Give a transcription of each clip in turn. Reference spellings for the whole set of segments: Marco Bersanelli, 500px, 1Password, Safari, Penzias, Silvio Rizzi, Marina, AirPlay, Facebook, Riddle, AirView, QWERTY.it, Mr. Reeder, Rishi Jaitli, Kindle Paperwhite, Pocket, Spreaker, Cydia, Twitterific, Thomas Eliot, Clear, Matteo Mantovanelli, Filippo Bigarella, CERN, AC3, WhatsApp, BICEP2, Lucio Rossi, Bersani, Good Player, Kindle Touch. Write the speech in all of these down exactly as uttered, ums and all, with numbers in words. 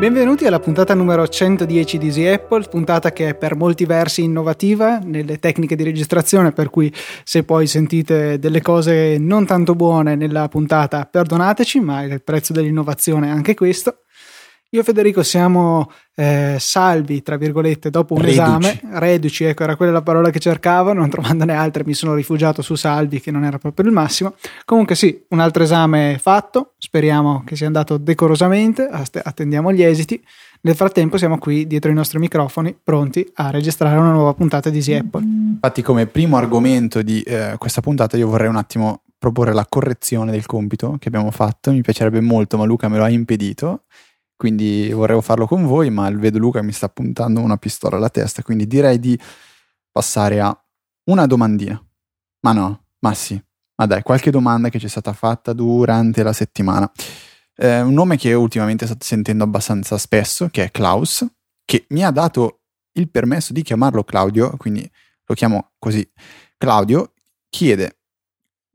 Benvenuti alla puntata numero centodieci di Easy Apple, puntata che è per molti versi innovativa nelle tecniche di registrazione, per cui se poi sentite delle cose non tanto buone nella puntata perdonateci, ma è il prezzo dell'innovazione anche questo. Io e Federico siamo eh, salvi, tra virgolette, dopo un reduci. esame, reduci, ecco, era quella la parola che cercavo, non trovandone altre mi sono rifugiato su salvi, che non era proprio il massimo. Comunque sì, un altro esame fatto, speriamo che sia andato decorosamente, attendiamo gli esiti. Nel frattempo siamo qui dietro i nostri microfoni, pronti a registrare una nuova puntata di Easy Apple. Infatti come primo argomento di eh, questa puntata io vorrei un attimo proporre la correzione del compito che abbiamo fatto, mi piacerebbe molto ma Luca me lo ha impedito. Quindi vorrei farlo con voi, ma vedo Luca mi sta puntando una pistola alla testa, quindi direi di passare a una domandina. Ma no, ma sì, ma dai, qualche domanda che ci è stata fatta durante la settimana. Eh, un nome che ultimamente sto sentendo abbastanza spesso, che è Klaus, che mi ha dato il permesso di chiamarlo Claudio, quindi lo chiamo così. Claudio chiede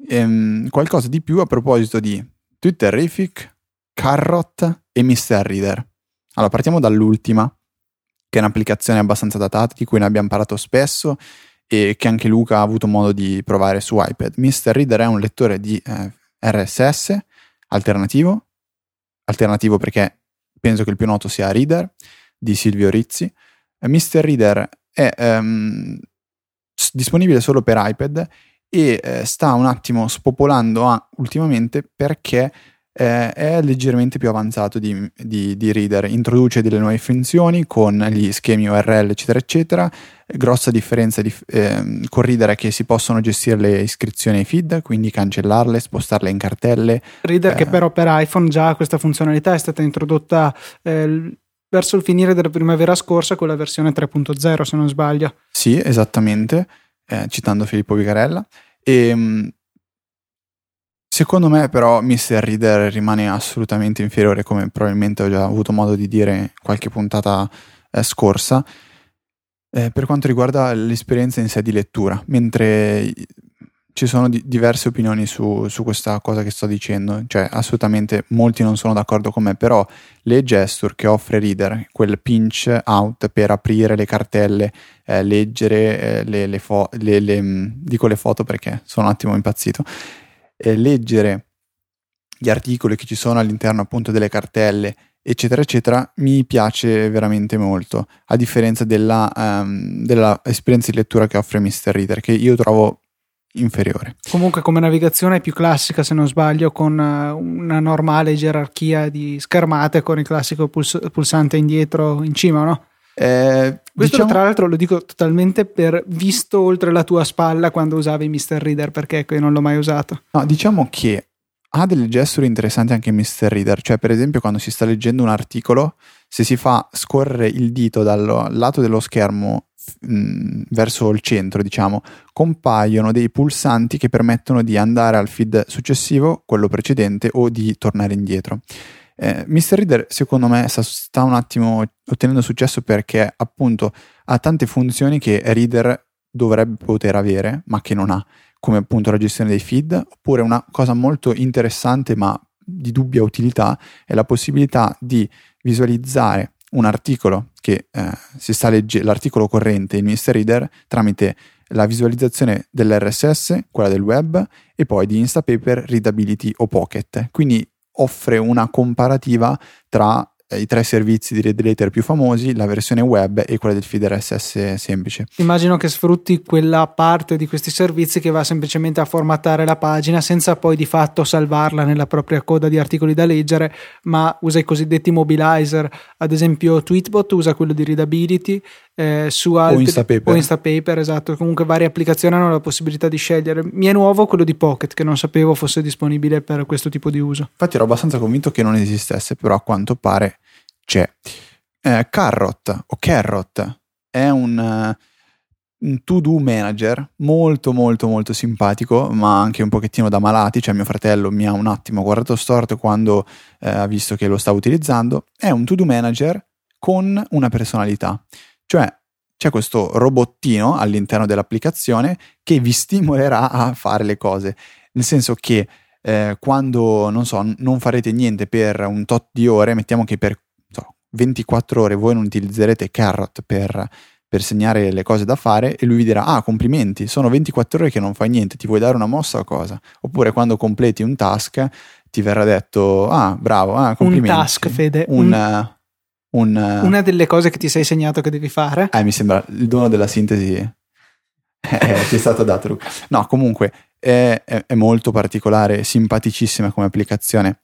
ehm, qualcosa di più a proposito di Twitterific, Carrot e mister Reeder. Allora partiamo dall'ultima, che è un'applicazione abbastanza datata di cui ne abbiamo parlato spesso e che anche Luca ha avuto modo di provare su iPad. mister Reeder è un lettore di eh, R S S alternativo, alternativo perché penso che il più noto sia Reader di Silvio Rizzi. mister Reeder è ehm, disponibile solo per iPad e eh, sta un attimo spopolando ah, ultimamente perché è leggermente più avanzato di, di, di Reader, introduce delle nuove funzioni con gli schemi U R L eccetera eccetera. Grossa differenza di, eh, con Reader è che si possono gestire le iscrizioni ai feed, quindi cancellarle, spostarle in cartelle. Reader eh, che però per iPhone già questa funzionalità è stata introdotta eh, verso il finire della primavera scorsa con la versione tre punto zero se non sbaglio. Sì, esattamente, eh, citando Filippo Bigarella. E secondo me però mister Reeder rimane assolutamente inferiore, come probabilmente ho già avuto modo di dire qualche puntata eh, scorsa, eh, per quanto riguarda l'esperienza in sé di lettura, mentre ci sono di- diverse opinioni su, su questa cosa che sto dicendo, cioè assolutamente molti non sono d'accordo con me, però le gesture che offre Reader, quel pinch out per aprire le cartelle, eh, leggere eh, le, le, fo- le, le, dico le foto perché sono un attimo impazzito, Eh, leggere gli articoli che ci sono all'interno appunto delle cartelle eccetera eccetera, mi piace veramente molto, a differenza della, um, della esperienza di lettura che offre mister Reeder, che io trovo inferiore. Comunque come navigazione è più classica se non sbaglio, con una normale gerarchia di schermate con il classico puls- pulsante indietro in cima, no? Eh, questo diciamo, tra l'altro lo dico totalmente per visto oltre la tua spalla quando usavi mister Reeder, perché ecco io non l'ho mai usato. No, diciamo che ha delle gesture interessanti anche mister Reeder, cioè per esempio quando si sta leggendo un articolo, se si fa scorrere il dito dal lato dello schermo mh, verso il centro diciamo, compaiono dei pulsanti che permettono di andare al feed successivo, quello precedente, o di tornare indietro. Eh, mister Reeder secondo me sta, sta un attimo ottenendo successo perché appunto ha tante funzioni che Reader dovrebbe poter avere ma che non ha, come appunto la gestione dei feed, oppure una cosa molto interessante ma di dubbia utilità è la possibilità di visualizzare un articolo che eh, si sta leggendo, l'articolo corrente, il mister Reeder, tramite la visualizzazione dell'R S S, quella del web e poi di Instapaper, Readability o Pocket. Quindi offre una comparativa tra eh, i tre servizi di readlater più famosi, la versione web e quella del feed R S S semplice. Immagino che sfrutti quella parte di questi servizi che va semplicemente a formattare la pagina senza poi di fatto salvarla nella propria coda di articoli da leggere, ma usa i cosiddetti mobilizer. Ad esempio Tweetbot usa quello di Readability, eh, su altri, o Instapaper. o Instapaper, esatto. Comunque varie applicazioni hanno la possibilità di scegliere. Mi è nuovo quello di Pocket, che non sapevo fosse disponibile per questo tipo di uso. Infatti ero abbastanza convinto che non esistesse, però a quanto pare c'è. eh, Carrot o Carrot è un, un to-do manager molto molto molto simpatico, ma anche un pochettino da malati, cioè mio fratello mi ha un attimo guardato storto quando eh, ha visto che lo stavo utilizzando. È un to-do manager con una personalità, Cioè c'è questo robottino all'interno dell'applicazione che vi stimolerà a fare le cose, nel senso che eh, quando non so non farete niente per un tot di ore, mettiamo che per so, ventiquattro ore voi non utilizzerete Carrot per, per segnare le cose da fare, e lui vi dirà: ah, complimenti, sono ventiquattro ore che non fai niente, ti vuoi dare una mossa o cosa? Oppure quando completi un task ti verrà detto: ah, bravo, ah, complimenti. Un task, Fede, un... Un, una delle cose che ti sei segnato che devi fare. Eh, mi sembra il dono della sintesi eh, ti è stato dato, Luca. No, comunque è, è molto particolare, simpaticissima come applicazione.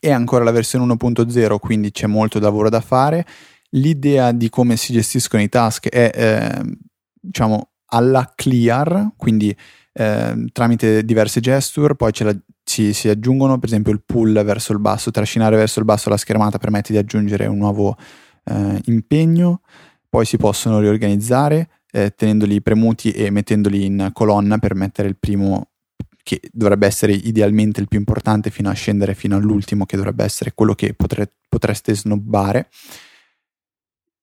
È ancora la versione uno punto zero, quindi c'è molto lavoro da fare. L'idea di come si gestiscono i task è eh, diciamo alla Clear, quindi eh, tramite diverse gesture. Poi c'è la Si, si aggiungono per esempio il pull verso il basso, trascinare verso il basso la schermata permette di aggiungere un nuovo eh, impegno. Poi si possono riorganizzare eh, tenendoli premuti e mettendoli in colonna per mettere il primo, che dovrebbe essere idealmente il più importante, fino a scendere fino all'ultimo, che dovrebbe essere quello che potre, potreste snobbare.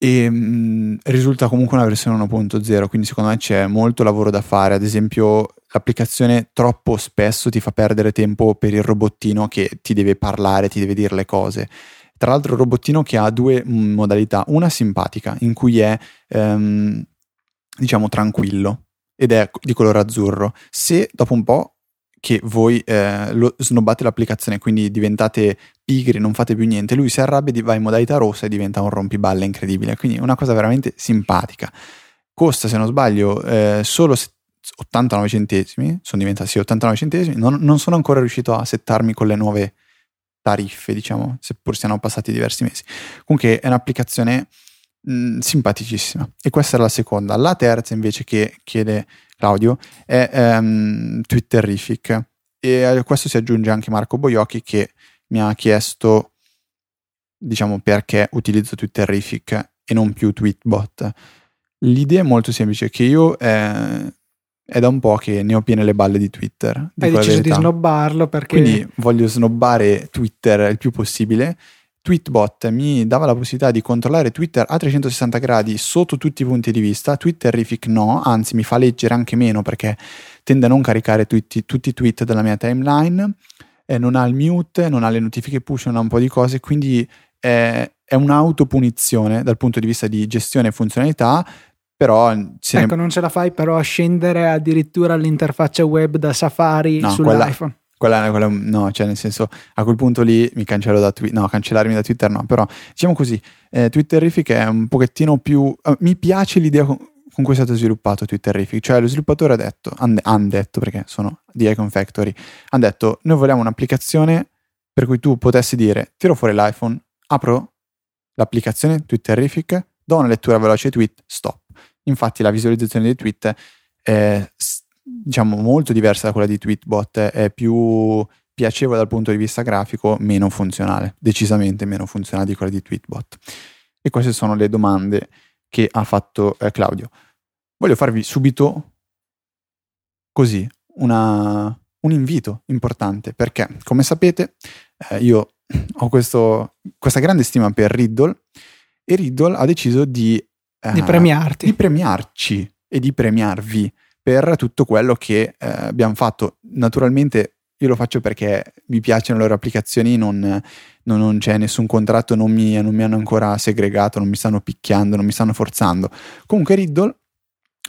E mh, risulta comunque una versione uno punto zero, quindi secondo me c'è molto lavoro da fare. Ad esempio l'applicazione troppo spesso ti fa perdere tempo per il robottino che ti deve parlare, ti deve dire le cose. Tra l'altro il robottino che ha due modalità, una simpatica in cui è ehm, diciamo tranquillo ed è di colore azzurro. Se dopo un po' che voi eh, lo, snobbate l'applicazione, quindi diventate pigri, non fate più niente, lui si arrabbia, va in modalità rossa e diventa un rompiballe incredibile. Quindi una cosa veramente simpatica. Costa, se non sbaglio, eh, solo ottantanove centesimi, sono diventati sì, ottantanove centesimi, non, non sono ancora riuscito a settarmi con le nuove tariffe, diciamo, seppur siano passati diversi mesi. Comunque è un'applicazione mh, simpaticissima, e questa era la seconda. La terza invece che chiede Claudio è ehm, Twitterific, e a questo si aggiunge anche Marco Boiocchi che mi ha chiesto, diciamo, perché utilizzo Twitterific e non più Tweetbot. L'idea è molto semplice, che io eh, è da un po' che ne ho piene le balle di Twitter. Hai deciso verità. di snobbarlo perché... Quindi voglio snobbare Twitter il più possibile. Tweetbot mi dava la possibilità di controllare Twitter a trecentosessanta gradi sotto tutti i punti di vista. Twitterific no, anzi mi fa leggere anche meno perché tende a non caricare tutti, tutti i tweet della mia timeline, eh, non ha il mute, non ha le notifiche push, non ha un po' di cose, quindi è, è un'autopunizione dal punto di vista di gestione e funzionalità. Però se ecco, ne... non ce la fai però a scendere addirittura all'interfaccia web da Safari no, sull'iPhone. Quella, quella, quella, no, cioè nel senso, a quel punto lì mi cancello da Twitter, no, cancellarmi da Twitter no, però diciamo così, eh, Twitterific è un pochettino più... Eh, mi piace l'idea con, con cui è stato sviluppato Twitterific, cioè lo sviluppatore ha detto, han han detto perché sono di Icon Factory, hanno detto: noi vogliamo un'applicazione per cui tu potessi dire: tiro fuori l'iPhone, apro l'applicazione Twitterific, do una lettura veloce ai tweet, stop. Infatti la visualizzazione dei tweet è, diciamo, molto diversa da quella di Tweetbot, è più piacevole dal punto di vista grafico, meno funzionale, decisamente meno funzionale di quella di Tweetbot. E queste sono le domande che ha fatto eh, Claudio. Voglio farvi subito così una, un invito importante, perché come sapete eh, io ho questo, questa grande stima per Riddle, e Riddle ha deciso di Uh, di premiarti di premiarci e di premiarvi per tutto quello che uh, abbiamo fatto. Naturalmente io lo faccio perché mi piacciono le loro applicazioni, non, non, non c'è nessun contratto, non mi, non mi hanno ancora segregato, non mi stanno picchiando, non mi stanno forzando. Comunque Riddle,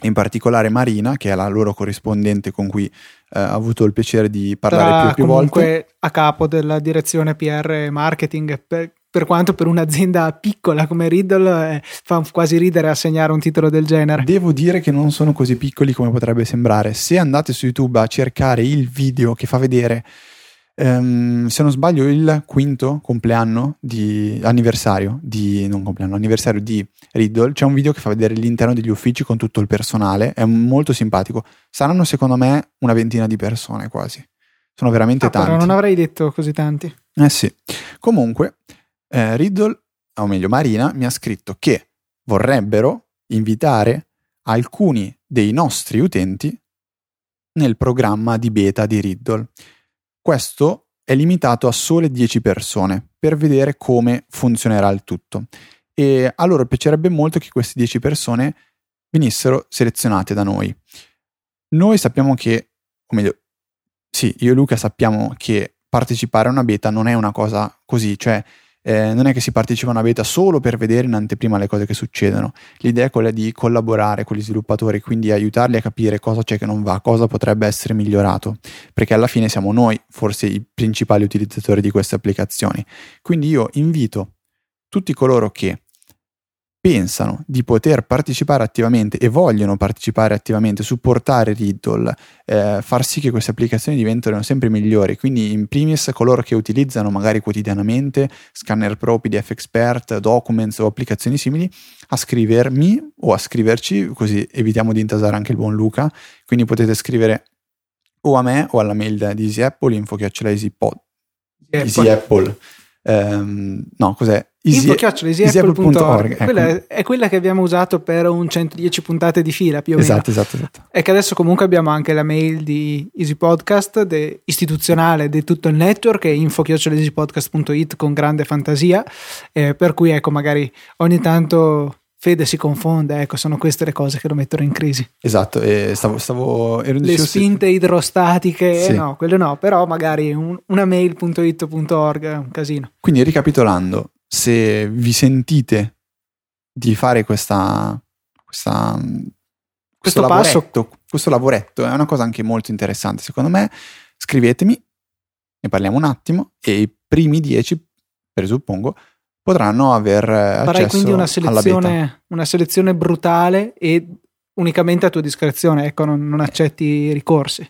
in particolare Marina, che è la loro corrispondente con cui eh, ho avuto il piacere di parlare più, più volte, comunque a capo della direzione P R marketing, per, per quanto per un'azienda piccola come Riddle eh, fa quasi ridere assegnare un titolo del genere. Devo dire che non sono così piccoli come potrebbe sembrare. Se andate su YouTube a cercare il video che fa vedere Um, se non sbaglio il quinto compleanno di anniversario di non compleanno anniversario di Riddle, c'è un video che fa vedere l'interno degli uffici con tutto il personale, è molto simpatico. Saranno secondo me una ventina di persone, quasi, sono veramente ah, tanti, però non avrei detto così tanti. Eh sì, comunque eh, Riddle, o meglio Marina, mi ha scritto che vorrebbero invitare alcuni dei nostri utenti nel programma di beta di Riddle. Questo è limitato a sole dieci persone per vedere come funzionerà il tutto. e a loro piacerebbe molto che queste dieci persone venissero selezionate da noi. Noi sappiamo che, o meglio, sì, io e Luca sappiamo che partecipare a una beta non è una cosa così, cioè eh, non è che si partecipa a una beta solo per vedere in anteprima le cose che succedono. L'idea è quella di collaborare con gli sviluppatori, quindi aiutarli a capire cosa c'è che non va, cosa potrebbe essere migliorato, perché alla fine siamo noi forse i principali utilizzatori di queste applicazioni. Quindi io invito tutti coloro che pensano di poter partecipare attivamente e vogliono partecipare attivamente, supportare Riddle, eh, far sì che queste applicazioni diventino sempre migliori, quindi in primis coloro che utilizzano magari quotidianamente Scanner Pro, P D F Expert, Documents o applicazioni simili, a scrivermi o a scriverci, così evitiamo di intasare anche il buon Luca. Quindi potete scrivere o a me o alla mail di Easy Apple, info che c'è la Easy Pod, Easy Apple. Um, no, cos'è? easy apple punto org, ecco. Quella è, è quella che abbiamo usato per un centodieci puntate di fila più o meno. Esatto, esatto, esatto. E che adesso comunque abbiamo anche la mail di Easy Podcast de, istituzionale di tutto il network, info chiocciola easy podcast punto it, con grande fantasia, eh, per cui ecco magari ogni tanto Fede si confonde, ecco, sono queste le cose che lo mettono in crisi. Esatto, e stavo, stavo ero le spinte se... idrostatiche, sì. No, quelle no, però magari un, una mail punto it punto org è un casino. Quindi ricapitolando, se vi sentite di fare questa, questa questo, questo lavoretto, passo. questo lavoretto è una cosa anche molto interessante, secondo me, scrivetemi, ne parliamo un attimo, e i primi dieci, presuppongo, potranno aver accesso. Farai quindi una selezione, una selezione brutale e unicamente a tua discrezione, ecco, non, non accetti ricorsi.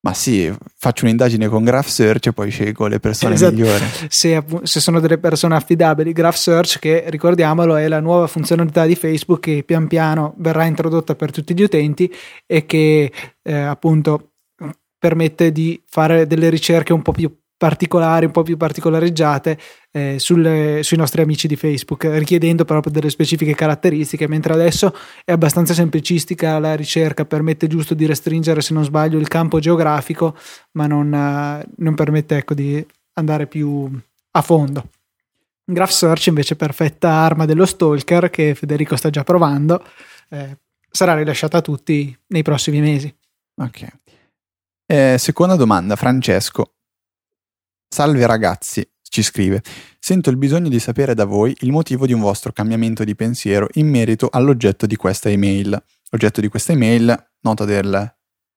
Ma sì, faccio un'indagine con Graph Search e poi scelgo le persone esatto. migliori. Se, se sono delle persone affidabili. Graph Search, che ricordiamolo, è la nuova funzionalità di Facebook che pian piano verrà introdotta per tutti gli utenti e che eh, appunto permette di fare delle ricerche un po' più particolari, un po' più particolareggiate eh, sulle, sui nostri amici di Facebook, richiedendo proprio delle specifiche caratteristiche, mentre adesso è abbastanza semplicistica la ricerca, permette giusto di restringere, se non sbaglio, il campo geografico, ma non, eh, non permette, ecco, di andare più a fondo. Graph Search invece, perfetta arma dello stalker che Federico sta già provando, eh, sarà rilasciata a tutti nei prossimi mesi. Ok. Eh, seconda domanda, Francesco. Salve ragazzi, ci scrive, sento il bisogno di sapere da voi il motivo di un vostro cambiamento di pensiero in merito all'oggetto di questa email. L'oggetto di questa email, nota del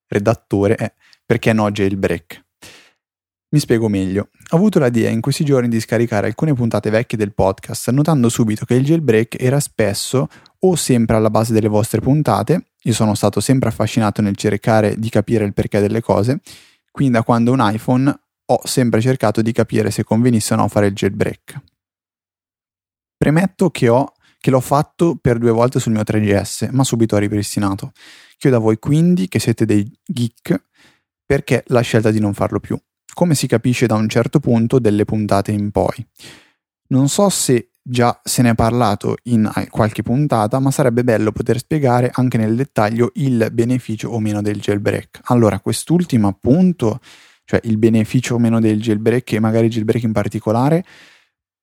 redattore, è perché no jailbreak. Mi spiego meglio. Ho avuto l'idea in questi giorni di scaricare alcune puntate vecchie del podcast, notando subito che il jailbreak era spesso o sempre alla base delle vostre puntate. Io sono stato sempre affascinato nel cercare di capire il perché delle cose, quindi da quando un iPhone ho sempre cercato di capire se convenisse o no fare il jailbreak. Premetto che, ho, che l'ho fatto per due volte sul mio tre G S, ma subito ho ripristinato. Chiedo a voi quindi, che siete dei geek, perché la scelta di non farlo più, come si capisce da un certo punto delle puntate in poi. Non so se già se ne è parlato in qualche puntata, ma sarebbe bello poter spiegare anche nel dettaglio il beneficio o meno del jailbreak. Allora, quest'ultimo appunto, cioè il beneficio o meno del jailbreak e magari il jailbreak in particolare,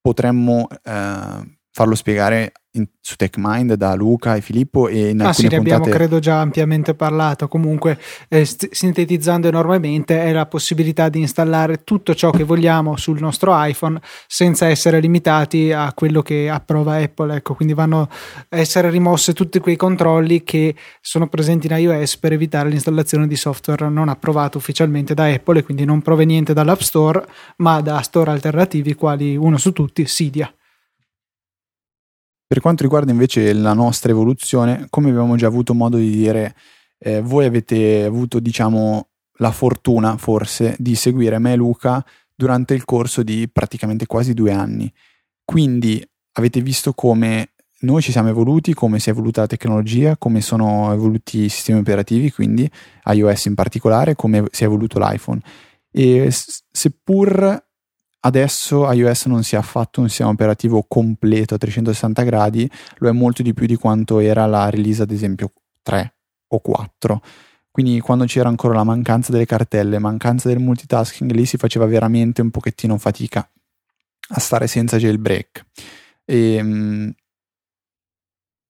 potremmo eh, farlo spiegare in, su TechMind da Luca e Filippo e in ah, alcune sì, puntate... ne abbiamo credo già ampiamente parlato. Comunque eh, st- sintetizzando enormemente, è la possibilità di installare tutto ciò che vogliamo sul nostro iPhone senza essere limitati a quello che approva Apple, ecco, quindi vanno a essere rimosse tutti quei controlli che sono presenti in iOS per evitare l'installazione di software non approvato ufficialmente da Apple e quindi non proveniente dall'App Store ma da store alternativi quali, uno su tutti, Cydia. Per quanto riguarda invece la nostra evoluzione, come abbiamo già avuto modo di dire, eh, voi avete avuto, diciamo, la fortuna forse di seguire me e Luca durante il corso di praticamente quasi due anni. Quindi avete visto come noi ci siamo evoluti, come si è evoluta la tecnologia, come sono evoluti i sistemi operativi, quindi iOS in particolare, come si è evoluto l'iPhone. E seppur adesso iOS non sia affatto un sistema operativo completo a trecentosessanta gradi, lo è molto di più di quanto era la release ad esempio tre o quattro. Quindi quando c'era ancora la mancanza delle cartelle, mancanza del multitasking, lì si faceva veramente un pochettino fatica a stare senza jailbreak. E,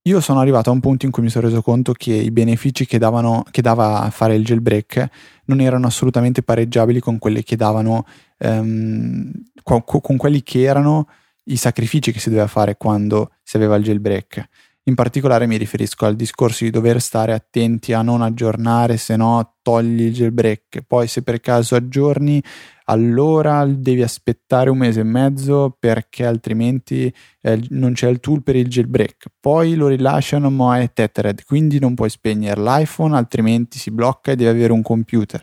Io sono arrivato a un punto in cui mi sono reso conto che i benefici che, davano, che dava a fare il jailbreak non erano assolutamente pareggiabili con quelli che davano ehm, con quelli che erano i sacrifici che si doveva fare quando si aveva il jailbreak. In particolare mi riferisco al discorso di dover stare attenti a non aggiornare, se no togli il jailbreak, poi se per caso aggiorni allora devi aspettare un mese e mezzo perché altrimenti eh, non c'è il tool per il jailbreak, poi lo rilasciano ma è tethered, quindi non puoi spegnere l'iPhone altrimenti si blocca e devi avere un computer,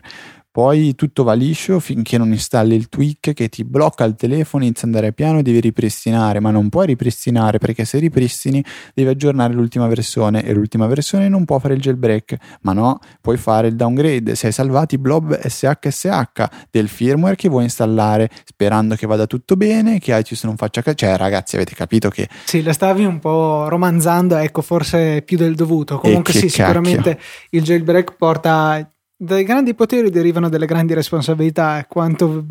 poi tutto va liscio finché non installi il tweak che ti blocca il telefono, inizia ad andare piano e devi ripristinare, ma non puoi ripristinare perché se ripristini devi aggiornare l'ultima versione e l'ultima versione non può fare il jailbreak, ma no, puoi fare il downgrade se hai salvati blob S H S H del firmware che vuoi installare sperando che vada tutto bene, che iTunes non faccia ca- cioè ragazzi avete capito che sì, la stavi un po' romanzando, ecco, forse più del dovuto, comunque sì, cacchio. Sicuramente il jailbreak porta... Dai grandi poteri derivano delle grandi responsabilità, quanto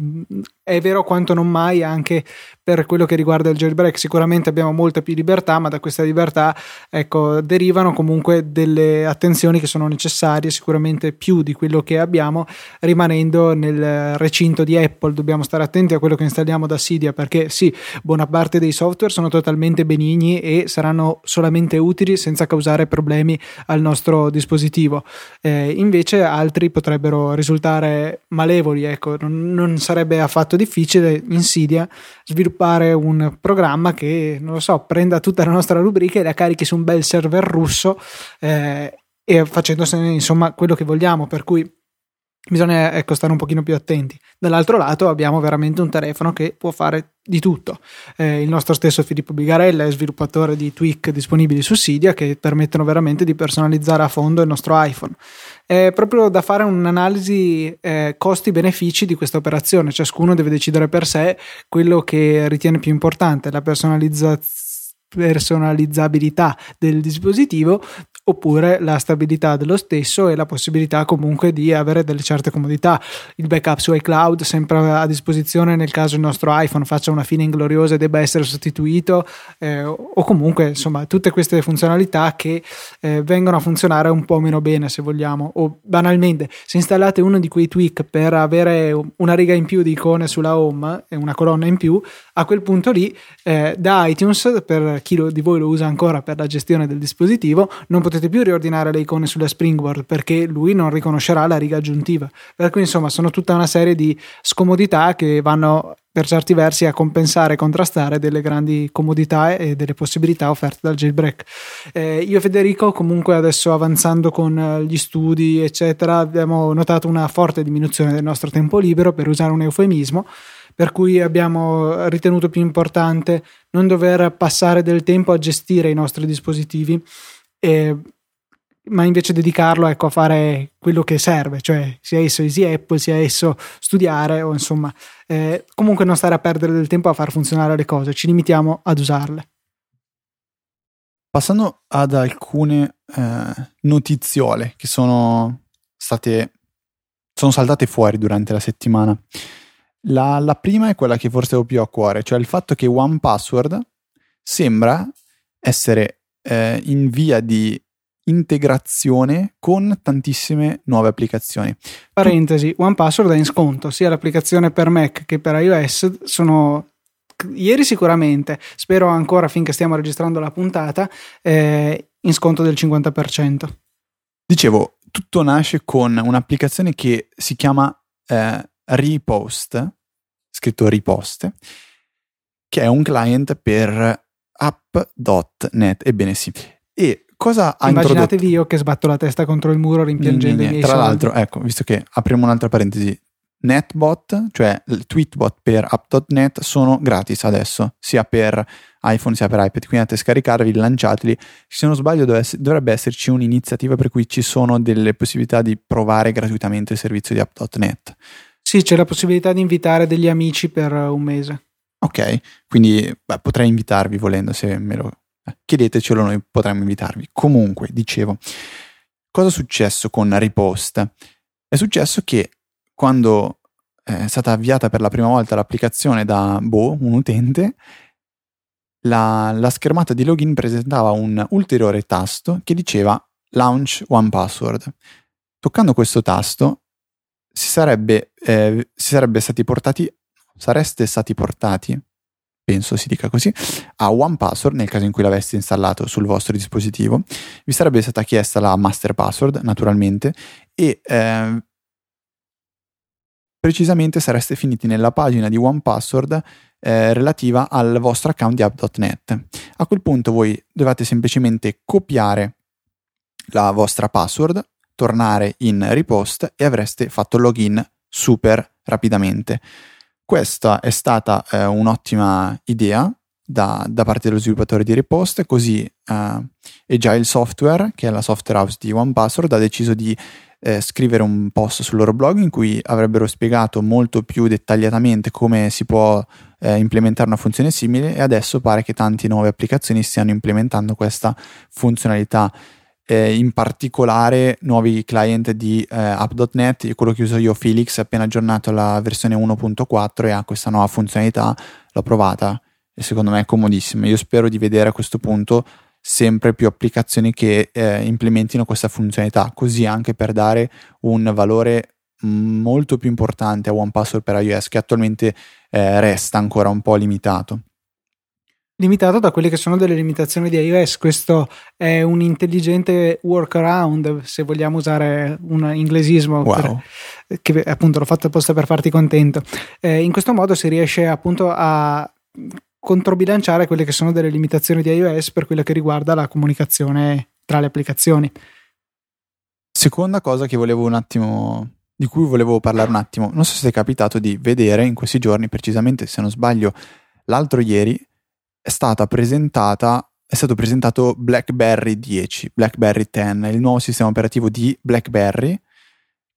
è vero quanto non mai anche per quello che riguarda il jailbreak. Sicuramente abbiamo molta più libertà, ma da questa libertà, ecco, derivano comunque delle attenzioni che sono necessarie, sicuramente più di quello che abbiamo, rimanendo nel recinto di Apple. Dobbiamo stare attenti a quello che installiamo da Cydia, perché sì, buona parte dei software sono totalmente benigni e saranno solamente utili senza causare problemi al nostro dispositivo, eh, invece altri potrebbero risultare malevoli, ecco, non, non sarebbe affatto difficile in Cydia sviluppare un programma che, non lo so, prenda tutta la nostra rubrica e la carichi su un bel server russo, eh, e facendosene insomma quello che vogliamo, per cui bisogna, ecco, stare un pochino più attenti. Dall'altro lato abbiamo veramente un telefono che può fare di tutto, eh, il nostro stesso Filippo Bigarella è sviluppatore di tweak disponibili su Cydia che permettono veramente di personalizzare a fondo il nostro iPhone. È proprio da fare un'analisi eh, costi-benefici di questa operazione, ciascuno deve decidere per sé quello che ritiene più importante, la personalizzazione, personalizzabilità del dispositivo oppure la stabilità dello stesso e la possibilità comunque di avere delle certe comodità, il backup su iCloud sempre a disposizione nel caso il nostro iPhone faccia una fine ingloriosa e debba essere sostituito, eh, o comunque insomma tutte queste funzionalità che eh, vengono a funzionare un po' meno bene se vogliamo, o banalmente se installate uno di quei tweak per avere una riga in più di icone sulla home e una colonna in più, a quel punto lì eh, da iTunes, per chi lo, di voi lo usa ancora per la gestione del dispositivo, non potete più riordinare le icone sulla springboard perché lui non riconoscerà la riga aggiuntiva, per cui insomma sono tutta una serie di scomodità che vanno per certi versi a compensare e contrastare delle grandi comodità e delle possibilità offerte dal jailbreak. Eh, io e Federico comunque adesso avanzando con gli studi eccetera abbiamo notato una forte diminuzione del nostro tempo libero, per usare un eufemismo, per cui abbiamo ritenuto più importante non dover passare del tempo a gestire i nostri dispositivi, Eh, ma invece dedicarlo, ecco, a fare quello che serve, cioè sia esso Easy Apple, sia esso studiare o insomma eh, comunque non stare a perdere del tempo a far funzionare le cose, ci limitiamo ad usarle. Passando ad alcune eh, notiziole che sono state sono saltate fuori durante la settimana, la, la prima è quella che forse ho più a cuore, cioè il fatto che one Password sembra essere Eh, in via di integrazione con tantissime nuove applicazioni. Parentesi, one Password è in sconto sia l'applicazione per Mac che per iOS, sono ieri sicuramente, spero ancora finché stiamo registrando la puntata, eh, in sconto del cinquanta per cento. Dicevo, tutto nasce con un'applicazione che si chiama eh, Repost, scritto Repost, che è un client per App punto net, ebbene sì. E cosa ha introdotto? Immaginatevi io che sbatto la testa contro il muro rimpiangendo i miei soldi. Tra l'altro, ecco, visto che apriamo un'altra parentesi, Netbot, cioè il Tweetbot per App punto net, sono gratis adesso, sia per iPhone sia per iPad, quindi andate a scaricarvi, lanciateli. Se non sbaglio dovrebbe esserci un'iniziativa per cui ci sono delle possibilità di provare gratuitamente il servizio di App punto net. Sì, c'è la possibilità di invitare degli amici per un mese. Ok, quindi beh, potrei invitarvi volendo, se me lo chiedetecelo noi potremmo invitarvi. Comunque, dicevo, cosa è successo con Repost? È successo che quando è stata avviata per la prima volta l'applicazione da boh, un utente, la, la schermata di login presentava un ulteriore tasto che diceva Launch one Password. Toccando questo tasto si sarebbe, eh, si sarebbe stati portati, sareste stati portati, penso si dica così, a one Password, nel caso in cui l'aveste installato sul vostro dispositivo. Vi sarebbe stata chiesta la master password, naturalmente, e eh, precisamente sareste finiti nella pagina di one Password eh, relativa al vostro account di app punto net. A quel punto voi dovete semplicemente copiare la vostra password, tornare in ripost e avreste fatto login super rapidamente. Questa è stata eh, un'ottima idea da, da parte dello sviluppatore di ripost, così eh, Agile Software, che è la software house di one Password, ha deciso di eh, scrivere un post sul loro blog in cui avrebbero spiegato molto più dettagliatamente come si può eh, implementare una funzione simile, e adesso pare che tante nuove applicazioni stiano implementando questa funzionalità. Eh, in particolare nuovi client di eh, app punto net, quello che uso io, Felix, ha appena aggiornato la versione uno punto quattro e ha questa nuova funzionalità, l'ho provata e secondo me è comodissima. Io spero di vedere a questo punto sempre più applicazioni che eh, implementino questa funzionalità, così anche per dare un valore molto più importante a one Password per iOS, che attualmente eh, resta ancora un po' limitato. Limitato da quelle che sono delle limitazioni di iOS. Questo è un intelligente workaround, se vogliamo usare un inglesismo, wow. per, che appunto l'ho fatto apposta per farti contento. Eh, in questo modo si riesce appunto a controbilanciare quelle che sono delle limitazioni di iOS per quello che riguarda la comunicazione tra le applicazioni. Seconda cosa che volevo un attimo... di cui volevo parlare un attimo. Non so se è capitato di vedere in questi giorni, precisamente se non sbaglio l'altro ieri, È stata presentata è stato presentato BlackBerry dieci, BlackBerry dieci, il nuovo sistema operativo di BlackBerry,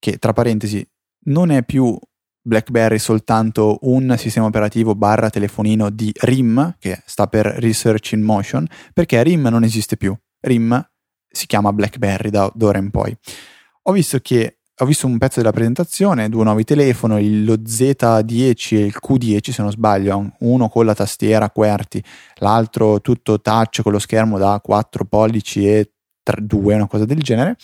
che tra parentesi non è più BlackBerry soltanto un sistema operativo barra telefonino di R I M, che sta per Research in Motion, perché R I M non esiste più. R I M si chiama BlackBerry da d'ora in poi. Ho visto che ho visto un pezzo della presentazione, due nuovi telefoni, lo Z dieci e il Q dieci se non sbaglio, uno con la tastiera a QWERTY, l'altro tutto touch con lo schermo da quattro pollici e due, una cosa del genere,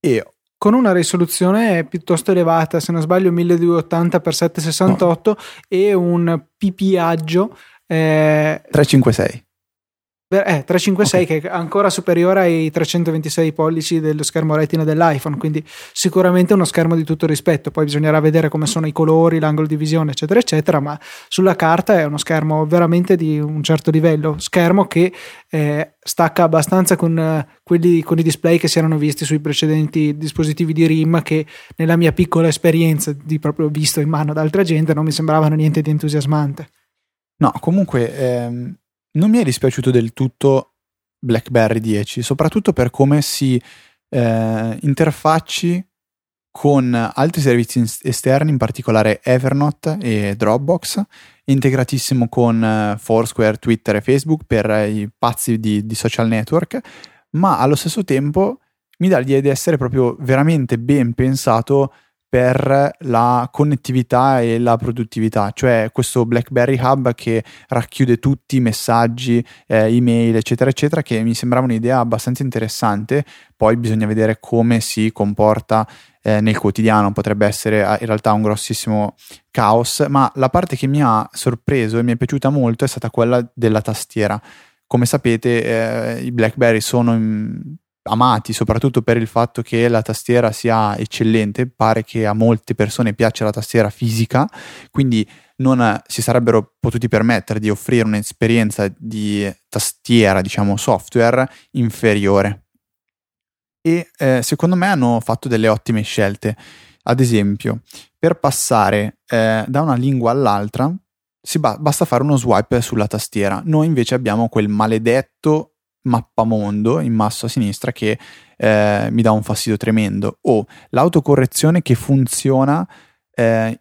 e con una risoluzione piuttosto elevata, se non sbaglio milleduecentottanta per settecentosessantotto, no, e un pipiaggio eh... trecentocinquantasei. Eh, trecentocinquantasei, okay, che è ancora superiore ai trecentoventisei pollici dello schermo retina dell'iPhone, quindi sicuramente uno schermo di tutto rispetto. Poi bisognerà vedere come sono i colori, l'angolo di visione eccetera eccetera, ma sulla carta è uno schermo veramente di un certo livello, schermo che eh, stacca abbastanza con, eh, quelli, con i display che si erano visti sui precedenti dispositivi di R I M, che nella mia piccola esperienza di proprio visto in mano da altra gente non mi sembravano niente di entusiasmante. No, comunque ehm... non mi è dispiaciuto del tutto BlackBerry dieci, soprattutto per come si eh, interfacci con altri servizi esterni, in particolare Evernote e Dropbox, integratissimo con eh, Foursquare, Twitter e Facebook per eh, i pazzi di, di social network, ma allo stesso tempo mi dà l'idea di essere proprio veramente ben pensato per la connettività e la produttività, cioè questo BlackBerry Hub che racchiude tutti i messaggi, eh, email eccetera eccetera, che mi sembrava un'idea abbastanza interessante. Poi bisogna vedere come si comporta eh, nel quotidiano, potrebbe essere in realtà un grossissimo caos, ma la parte che mi ha sorpreso e mi è piaciuta molto è stata quella della tastiera. Come sapete eh, i BlackBerry sono in amati soprattutto per il fatto che la tastiera sia eccellente, pare che a molte persone piaccia la tastiera fisica, quindi non si sarebbero potuti permettere di offrire un'esperienza di tastiera, diciamo software, inferiore. E eh, secondo me hanno fatto delle ottime scelte. Ad esempio, per passare eh, da una lingua all'altra si ba- basta fare uno swipe sulla tastiera. Noi invece abbiamo quel maledetto mappamondo in basso a sinistra che eh, mi dà un fastidio tremendo, o l'autocorrezione che funziona eh,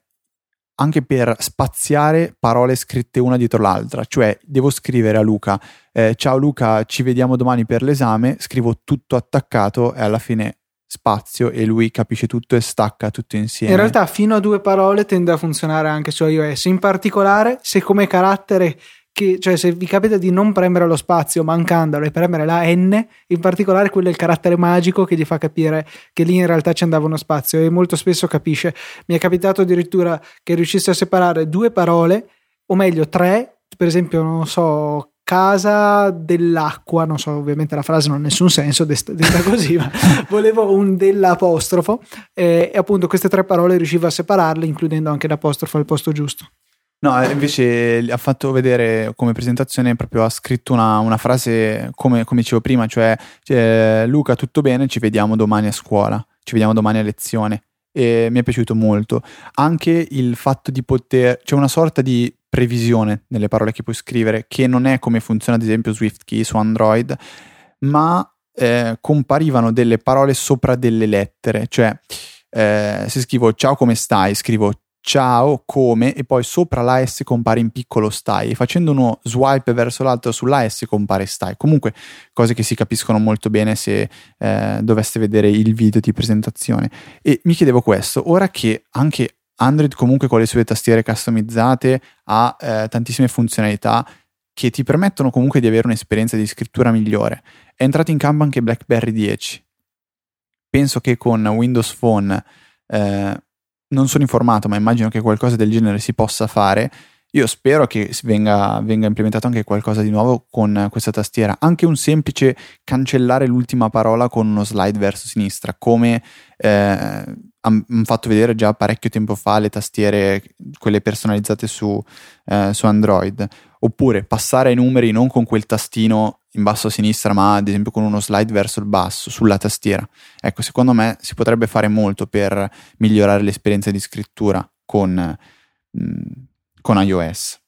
anche per spaziare parole scritte una dietro l'altra, cioè devo scrivere a Luca eh, ciao Luca, ci vediamo domani per l'esame, scrivo tutto attaccato e alla fine spazio e lui capisce tutto e stacca tutto insieme. In realtà fino a due parole tende a funzionare anche su iOS, in particolare se come carattere che, cioè, se vi capita di non premere lo spazio mancandolo e premere la N, in particolare quello è il carattere magico che gli fa capire che lì in realtà ci andava uno spazio, e molto spesso capisce. Mi è capitato addirittura che riuscisse a separare due parole, o meglio tre, per esempio, non so, casa dell'acqua, non so, ovviamente la frase non ha nessun senso detta così, ma volevo un dell'apostrofo, eh, e appunto queste tre parole riuscivo a separarle includendo anche l'apostrofo al posto giusto. No, invece ha fatto vedere come presentazione, proprio ha scritto una, una frase come, come dicevo prima, cioè, cioè Luca tutto bene, ci vediamo domani a scuola, ci vediamo domani a lezione, e mi è piaciuto molto anche il fatto di poter, c'è cioè una sorta di previsione nelle parole che puoi scrivere, che non è come funziona ad esempio SwiftKey su Android, ma eh, comparivano delle parole sopra delle lettere, cioè eh, se scrivo ciao come stai, scrivo ciao come, e poi sopra la S compare in piccolo stai, facendo uno swipe verso l'alto sulla S compare stai. Comunque cose che si capiscono molto bene se eh, doveste vedere il video di presentazione. E mi chiedevo questo, ora che anche Android comunque con le sue tastiere customizzate ha eh, tantissime funzionalità che ti permettono comunque di avere un'esperienza di scrittura migliore, è entrato in campo anche BlackBerry dieci. Penso che con Windows Phone, eh, non sono informato, ma immagino che qualcosa del genere si possa fare. Io spero che venga, venga implementato anche qualcosa di nuovo con questa tastiera, anche un semplice cancellare l'ultima parola con uno slide verso sinistra, come eh, hanno fatto vedere già parecchio tempo fa le tastiere, quelle personalizzate su, eh, su Android, oppure passare ai numeri non con quel tastino in basso a sinistra, ma ad esempio con uno slide verso il basso sulla tastiera. Ecco, secondo me si potrebbe fare molto per migliorare l'esperienza di scrittura con... Mh, con iOS.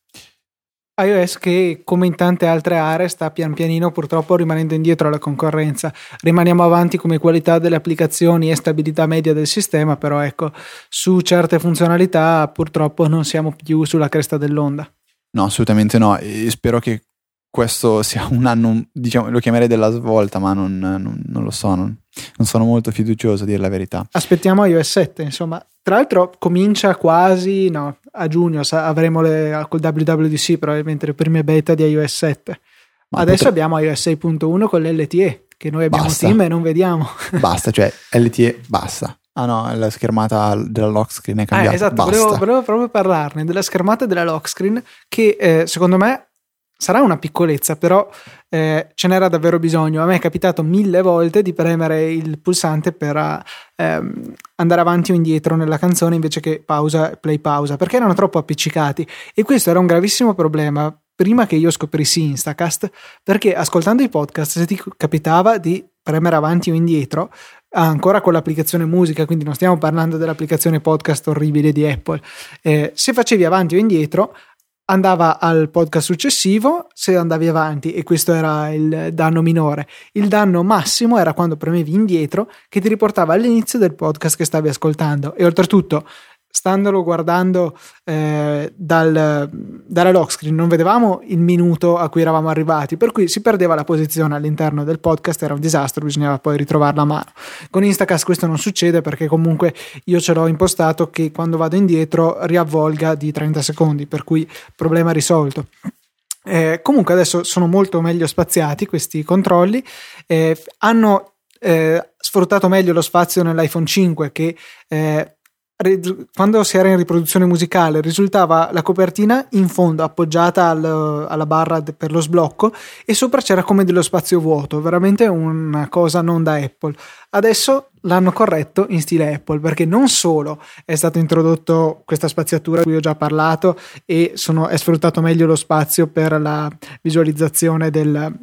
iOS che, come in tante altre aree, sta pian pianino purtroppo rimanendo indietro alla concorrenza. Rimaniamo avanti come qualità delle applicazioni e stabilità media del sistema, però ecco, su certe funzionalità purtroppo non siamo più sulla cresta dell'onda. No, assolutamente no, e spero che questo sia un anno, diciamo, lo chiamerei della svolta, ma non, non, non lo so, non, non sono molto fiducioso a dire la verità. Aspettiamo iOS sette, insomma. Tra l'altro comincia quasi, no, a giugno avremo le, col W W D C probabilmente le prime beta di iOS sette. Ma adesso potre... abbiamo iOS sei punto uno con l'L T E, che noi abbiamo basta. Team e non vediamo. Basta, cioè L T E basta. Ah no, la schermata della lock screen è cambiata. Ah, esatto, volevo, volevo proprio parlarne della schermata della lock screen, che eh, secondo me sarà una piccolezza, però eh, ce n'era davvero bisogno. A me è capitato mille volte di premere il pulsante per ehm, andare avanti o indietro nella canzone invece che pausa, play pausa, perché erano troppo appiccicati, e questo era un gravissimo problema prima che io scoprissi Instacast, perché ascoltando i podcast, se ti capitava di premere avanti o indietro, ancora con l'applicazione musica, quindi non stiamo parlando dell'applicazione podcast orribile di Apple, eh, se facevi avanti o indietro andava al podcast successivo se andavi avanti, e questo era il danno minore. Il danno massimo era quando premevi indietro, che ti riportava all'inizio del podcast che stavi ascoltando, e oltretutto standolo guardando eh, dal, dalla lock screen non vedevamo il minuto a cui eravamo arrivati, per cui si perdeva la posizione all'interno del podcast, era un disastro, bisognava poi ritrovarla a mano. Con Instacast questo non succede, perché comunque io ce l'ho impostato che quando vado indietro riavvolga di trenta secondi, per cui problema risolto. Eh, comunque adesso sono molto meglio spaziati questi controlli, eh, hanno eh, sfruttato meglio lo spazio nell'iPhone cinque, che eh, quando si era in riproduzione musicale risultava la copertina in fondo appoggiata al, alla barra de, per lo sblocco, e sopra c'era come dello spazio vuoto, veramente una cosa non da Apple. Adesso l'hanno corretto in stile Apple, perché non solo è stato introdotto questa spaziatura di cui ho già parlato, e sono, è sfruttato meglio lo spazio per la visualizzazione del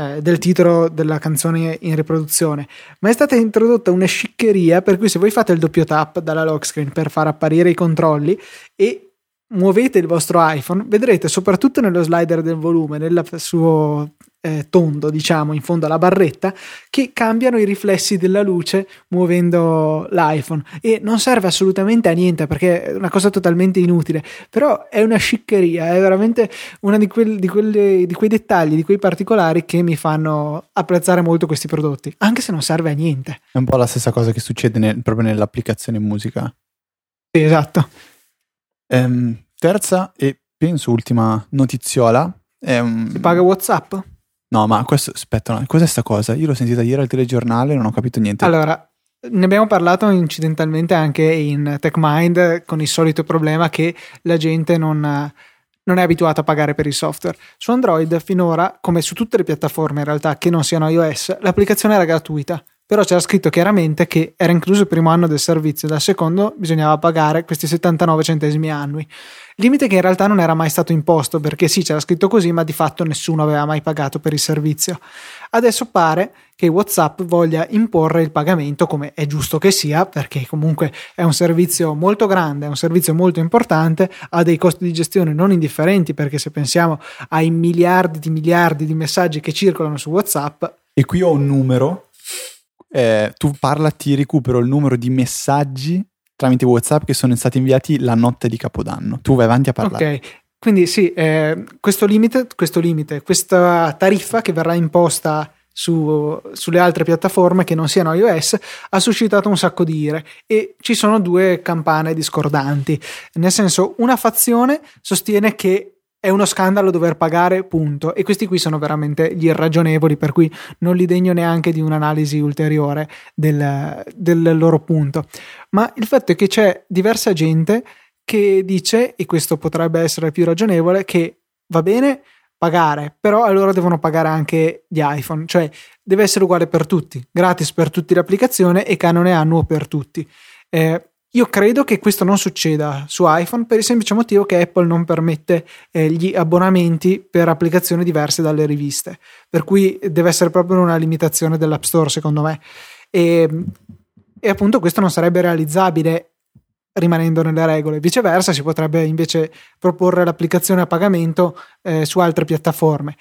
del titolo della canzone in riproduzione, ma è stata introdotta una sciccheria per cui se voi fate il doppio tap dalla lock screen per far apparire i controlli e muovete il vostro iPhone, vedrete soprattutto nello slider del volume, nel suo eh, tondo, diciamo, in fondo alla barretta, che cambiano i riflessi della luce muovendo l'iPhone, e non serve assolutamente a niente perché è una cosa totalmente inutile, però è una sciccheria, è veramente uno di, quel, di, quelle, di quei dettagli, di quei particolari che mi fanno apprezzare molto questi prodotti, anche se non serve a niente. È un po' la stessa cosa che succede nel, proprio nell'applicazione musica. Sì, esatto. Um, terza e penso ultima notiziola È un... Si paga WhatsApp? No, ma questo, aspetta, no, cos'è sta cosa? Io l'ho sentita ieri al telegiornale e non ho capito niente. Allora, ne abbiamo parlato incidentalmente anche in TechMind con il solito problema che la gente non... non è abituato a pagare per il software. Su Android finora, come su tutte le piattaforme in realtà che non siano iOS, l'applicazione era gratuita, però c'era scritto chiaramente che era incluso il primo anno del servizio, dal secondo bisognava pagare questi settantanove centesimi annui, limite che in realtà non era mai stato imposto, perché sì, c'era scritto così, ma di fatto nessuno aveva mai pagato per il servizio. Adesso pare che WhatsApp voglia imporre il pagamento, come è giusto che sia, perché comunque è un servizio molto grande, è un servizio molto importante, ha dei costi di gestione non indifferenti, perché se pensiamo ai miliardi di miliardi di messaggi che circolano su WhatsApp. E qui ho un numero, eh, tu parla, ti recupero il numero di messaggi tramite WhatsApp che sono stati inviati la notte di Capodanno. Tu vai avanti a parlare. Ok. Quindi sì, eh, questo limite, questo limite, questa tariffa che verrà imposta Su, sulle altre piattaforme che non siano iOS ha suscitato un sacco di ire, e ci sono due campane discordanti, nel senso, una fazione sostiene che è uno scandalo dover pagare, punto, e questi qui sono veramente gli irragionevoli, per cui non li degno neanche di un'analisi ulteriore del, del loro punto. Ma il fatto è che c'è diversa gente che dice, e questo potrebbe essere più ragionevole, che va bene pagare, però allora devono pagare anche gli iPhone, cioè deve essere uguale per tutti, gratis per tutti l'applicazione e canone annuo per tutti. Eh, io credo che questo non succeda su iPhone per il semplice motivo che Apple non permette eh, gli abbonamenti per applicazioni diverse dalle riviste, per cui deve essere proprio una limitazione dell'App Store, secondo me, e, e appunto questo non sarebbe realizzabile rimanendo nelle regole. Viceversa, si potrebbe invece proporre l'applicazione a pagamento eh, su altre piattaforme.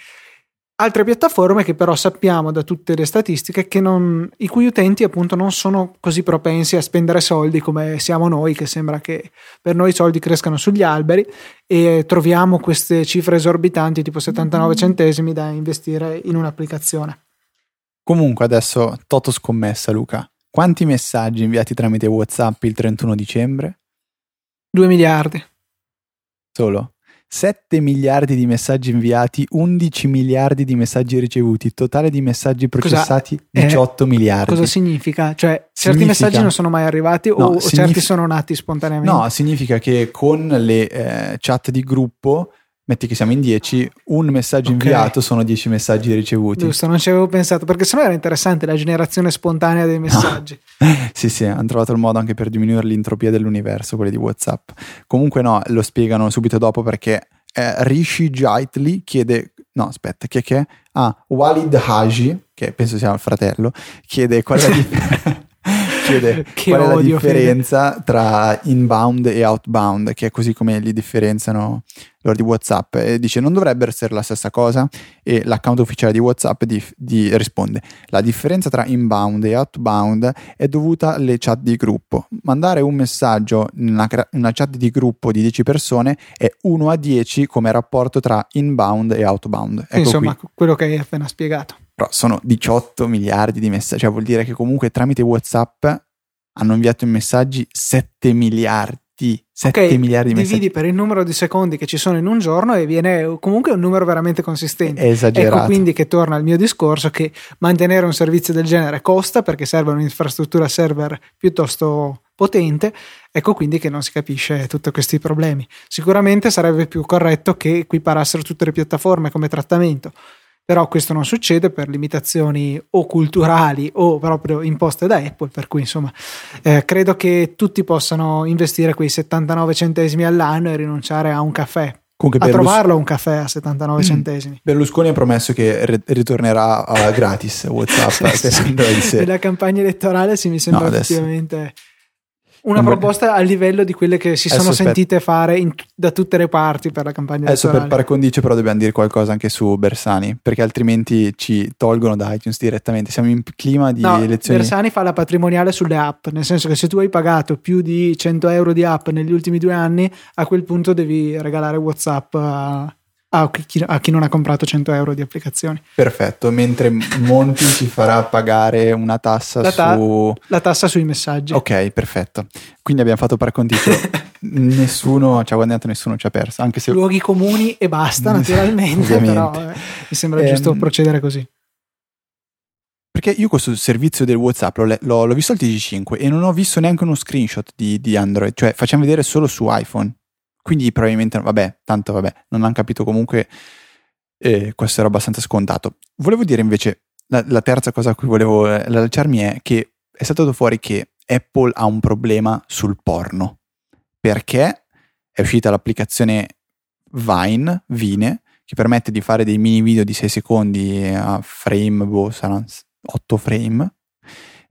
Altre piattaforme che però sappiamo da tutte le statistiche che non, i cui utenti appunto non sono così propensi a spendere soldi come siamo noi, che sembra che per noi i soldi crescano sugli alberi e troviamo queste cifre esorbitanti tipo settantanove centesimi da investire in un'applicazione. Comunque adesso toto scommessa, Luca. Quanti messaggi inviati tramite WhatsApp il trentuno dicembre? due miliardi. Solo? sette miliardi di messaggi inviati, undici miliardi di messaggi ricevuti, totale di messaggi processati cosa, diciotto eh, miliardi. Cosa significa? Cioè, certi significa, messaggi non sono mai arrivati, o, no, o signif- certi sono nati spontaneamente? No, significa che con le eh, chat di gruppo, metti che siamo in dieci, un messaggio okay. inviato sono dieci messaggi ricevuti. Giusto, non ci avevo pensato, perché sennò era interessante la generazione spontanea dei messaggi. No. Sì, sì, hanno trovato il modo anche per diminuire l'entropia dell'universo, quelle di WhatsApp. Comunque no, lo spiegano subito dopo, perché eh, Rishi Jaitli chiede... No, aspetta, chi è che è? Ah, Walid Haji, che penso sia il fratello, chiede qual è la differenza... Chiede qual è la differenza fede. tra inbound e outbound, che è così come li differenziano loro di WhatsApp, e dice non dovrebbe essere la stessa cosa, e l'account ufficiale di WhatsApp di, di, risponde: la differenza tra inbound e outbound è dovuta alle chat di gruppo. Mandare un messaggio in una, una chat di gruppo di dieci persone è uno a dieci come rapporto tra inbound e outbound. Ecco, insomma, qui quello che hai appena spiegato. Però sono diciotto miliardi di messaggi, cioè vuol dire che comunque tramite WhatsApp hanno inviato in messaggi sette miliardi. sette okay, miliardi di messaggi. Dividi per il numero di secondi che ci sono in un giorno e viene comunque un numero veramente consistente. È esagerato. Ecco quindi che torna al mio discorso che mantenere un servizio del genere costa, perché serve un'infrastruttura server piuttosto potente. Ecco quindi che non si capisce tutti questi problemi. Sicuramente sarebbe più corretto che equiparassero tutte le piattaforme come trattamento. Però questo non succede per limitazioni o culturali o proprio imposte da Apple, per cui insomma eh, credo che tutti possano investire quei settantanove centesimi all'anno e rinunciare a un caffè. Comunque a trovarlo un caffè a settantanove centesimi. Berlusconi ha promesso che re- ritornerà uh, gratis WhatsApp. Sì, sì. Nella campagna elettorale sì, mi sembra no, effettivamente... una non proposta voglio... a livello di quelle che si adesso sono sentite aspetta. fare in, da tutte le parti per la campagna adesso elettorale. Per par condicio però dobbiamo dire qualcosa anche su Bersani, perché altrimenti ci tolgono da iTunes direttamente, siamo in clima di no, elezioni. Bersani fa la patrimoniale sulle app, nel senso che se tu hai pagato più di cento euro di app negli ultimi due anni, a quel punto devi regalare WhatsApp a, a chi, a chi non ha comprato cento euro di applicazioni. Perfetto, mentre Monti ci farà pagare una tassa la ta- su... La tassa sui messaggi. Ok, perfetto. Quindi abbiamo fatto par condicio. Nessuno ci ha guadagnato, nessuno ci ha perso, anche se... luoghi comuni e basta, naturalmente, però eh, mi sembra ehm... giusto procedere così. Perché io questo servizio del WhatsApp l'ho, l'ho, l'ho visto al T G cinque e non ho visto neanche uno screenshot di, di Android, cioè facciamo vedere solo su iPhone, quindi probabilmente, vabbè, tanto vabbè, non hanno capito comunque, eh, questo era abbastanza scontato. Volevo dire invece, la, la terza cosa a cui volevo lanciarmi è che è stato fuori che Apple ha un problema sul porno, perché è uscita l'applicazione Vine, Vine, che permette di fare dei mini video di sei secondi a frame, boh, saranno otto frame,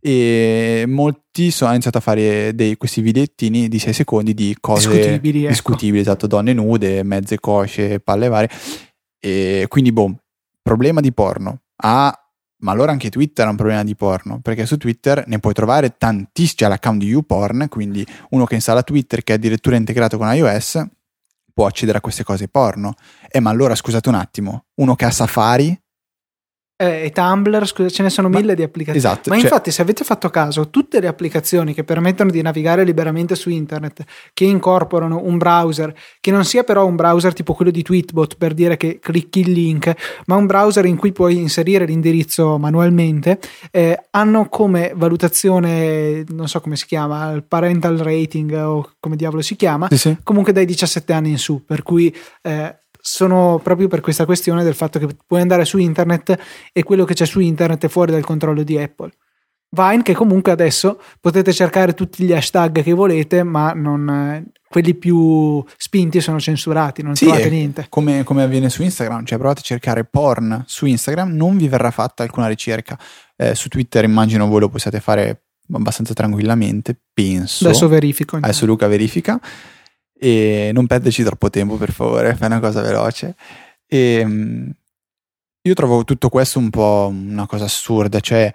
e molti sono iniziati a fare dei, questi videettini di sei secondi di cose discutibili, ecco. discutibili, esatto, donne nude, mezze cosce, palle varie, e quindi boh, problema di porno. Ah, ma allora anche Twitter ha un problema di porno, perché su Twitter ne puoi trovare tantissimi, c'è l'account di YouPorn, quindi uno che installa Twitter, che è addirittura integrato con iOS, può accedere a queste cose porno. Eh, ma allora scusate un attimo, uno che ha Safari eh, e Tumblr, scusa, ce ne sono ma, mille di applicazioni. Esatto, ma cioè, infatti, se avete fatto caso, tutte le applicazioni che permettono di navigare liberamente su internet, che incorporano un browser che non sia però un browser tipo quello di Tweetbot, per dire che clicchi il link, ma un browser in cui puoi inserire l'indirizzo manualmente, eh, hanno come valutazione, non so come si chiama, il parental rating o come diavolo si chiama, sì, sì. comunque dai diciassette anni in su, per cui eh, sono proprio per questa questione del fatto che puoi andare su internet e quello che c'è su internet è fuori dal controllo di Apple. Vine, che comunque adesso potete cercare tutti gli hashtag che volete, ma non, quelli più spinti sono censurati, non sì, trovate niente. Come, come avviene su Instagram, cioè provate a cercare porn su Instagram, non vi verrà fatta alcuna ricerca. Eh, su Twitter immagino voi lo possiate fare abbastanza tranquillamente, penso. Adesso verifico. Intanto. Adesso Luca verifica. E non perderci troppo tempo, per favore, fai una cosa veloce. E io trovo tutto questo un po' una cosa assurda, cioè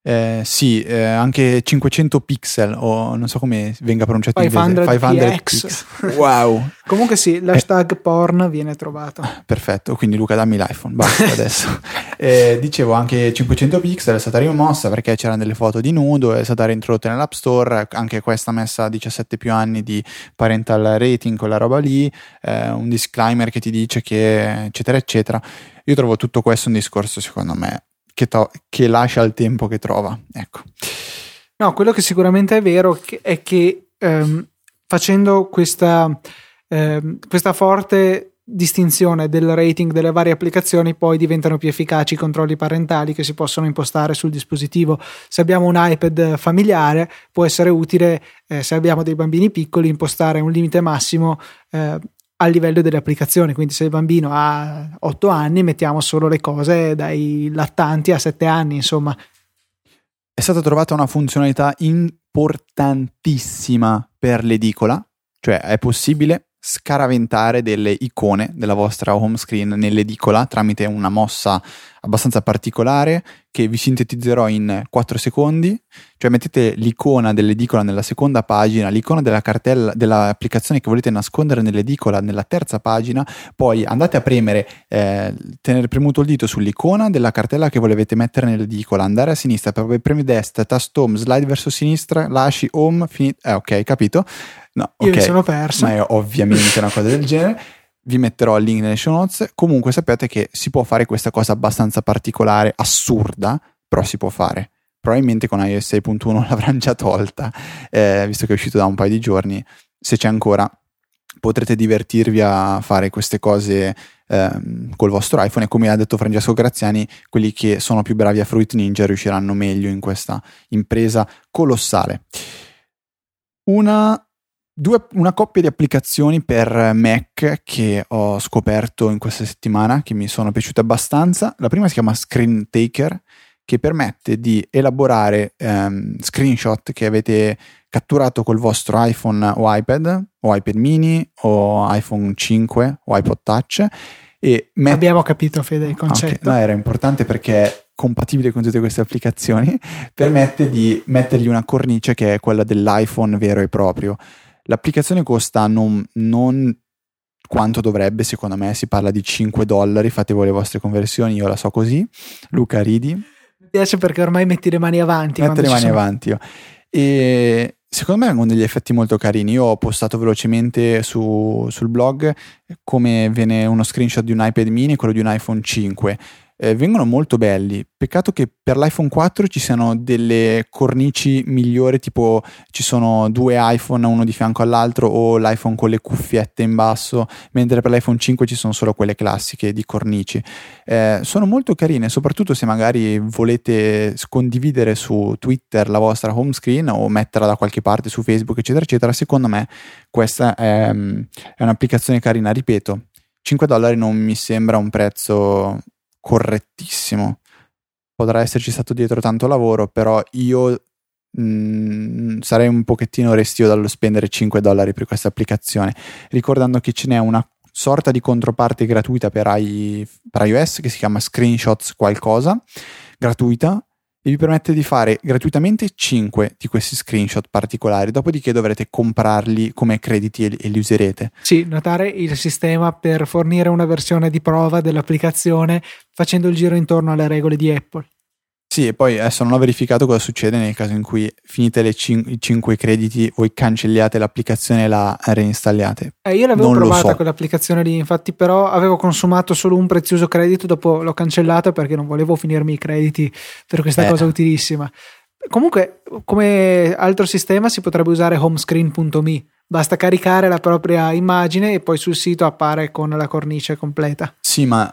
eh, sì, eh, anche cinquecento pixel o non so come venga pronunciato in inglese, cinquecento px. Wow. Comunque sì, l'hashtag eh. porn viene trovato. Perfetto, quindi Luca dammi l'iPhone, basta adesso. Eh, dicevo, anche cinquecento pixel è stata rimossa perché c'erano delle foto di nudo, è stata reintrodotta nell'App Store, anche questa messa a diciassette più anni di parental rating, quella roba lì, eh, un disclaimer che ti dice che eccetera eccetera. Io trovo tutto questo un discorso, secondo me, che, to- che lascia il tempo che trova, ecco. No, quello che sicuramente è vero è che ehm, facendo questa, ehm, questa forte distinzione del rating delle varie applicazioni, poi diventano più efficaci i controlli parentali che si possono impostare sul dispositivo. Se abbiamo un iPad familiare può essere utile, eh, se abbiamo dei bambini piccoli, impostare un limite massimo eh, a livello delle applicazioni, quindi se il bambino ha otto anni mettiamo solo le cose dai lattanti a sette anni. Insomma, è stata trovata una funzionalità importantissima per l'edicola, cioè è possibile scaraventare delle icone della vostra home screen nell'edicola tramite una mossa abbastanza particolare che vi sintetizzerò in quattro secondi. Cioè mettete l'icona dell'edicola nella seconda pagina, l'icona della cartella dell'applicazione che volete nascondere nell'edicola nella terza pagina, poi andate a premere, eh, tenere premuto il dito sull'icona della cartella che volevate mettere nell'edicola, andare a sinistra, poi premi destra, tasto home, slide verso sinistra, lasci home, fini- eh, ok, capito? No, io okay, mi sono perso, ma è ovviamente una cosa del genere. Vi metterò il link nelle show notes. Comunque sappiate che si può fare questa cosa abbastanza particolare, assurda, però si può fare. Probabilmente con iOS sei punto uno l'avranno già tolta, eh, visto che è uscito da un paio di giorni. Se c'è ancora, potrete divertirvi a fare queste cose ehm, col vostro iPhone, e come ha detto Francesco Graziani, quelli che sono più bravi a Fruit Ninja riusciranno meglio in questa impresa colossale. Una... Due, una coppia di applicazioni per Mac che ho scoperto in questa settimana, che mi sono piaciute abbastanza. La prima si chiama Screen Taker, che permette di elaborare ehm, screenshot che avete catturato col vostro iPhone o iPad, o iPad mini, o iPhone cinque, o iPod Touch. E met- Abbiamo capito, Fede, il concetto. Okay, no, era importante perché... compatibile con tutte queste applicazioni, permette di mettergli una cornice che è quella dell'iPhone vero e proprio. L'applicazione costa non, non quanto dovrebbe, secondo me si parla di cinque dollari, fate voi le vostre conversioni, io la so così. Luca, ridi? Mi piace perché ormai metti le mani avanti. Metti le mani sono... avanti io. E secondo me vengono degli effetti molto carini. Io ho postato velocemente su, sul blog come viene uno screenshot di un iPad mini e quello di un iPhone cinque. Eh, vengono molto belli, peccato che per l'iPhone quattro ci siano delle cornici migliori, tipo ci sono due iPhone uno di fianco all'altro o l'iPhone con le cuffiette in basso, mentre per l'iPhone cinque ci sono solo quelle classiche di cornici. Eh, sono molto carine, soprattutto se magari volete condividere su Twitter la vostra home screen o metterla da qualche parte su Facebook eccetera eccetera. Secondo me questa è, è un'applicazione carina. Ripeto, cinque dollari non mi sembra un prezzo correttissimo, potrà esserci stato dietro tanto lavoro, però io mh, sarei un pochettino restio dallo spendere cinque dollari per questa applicazione, ricordando che ce n'è una sorta di controparte gratuita per, i, per iOS che si chiama Screenshots qualcosa, gratuita, e vi permette di fare gratuitamente cinque di questi screenshot particolari, dopodiché dovrete comprarli come crediti e, e li userete. Sì, notare il sistema per fornire una versione di prova dell'applicazione facendo il giro intorno alle regole di Apple. Sì, e poi adesso non ho verificato cosa succede nel caso in cui finite le cin- i cinque crediti voi cancelliate l'applicazione e la reinstalliate. Eh, io l'avevo non provata so. Quell'applicazione lì, infatti, però avevo consumato solo un prezioso credito, dopo l'ho cancellata perché non volevo finirmi i crediti per questa eh. cosa utilissima. Comunque, come altro sistema si potrebbe usare homescreen punto me. Basta caricare la propria immagine e poi sul sito appare con la cornice completa. Sì, ma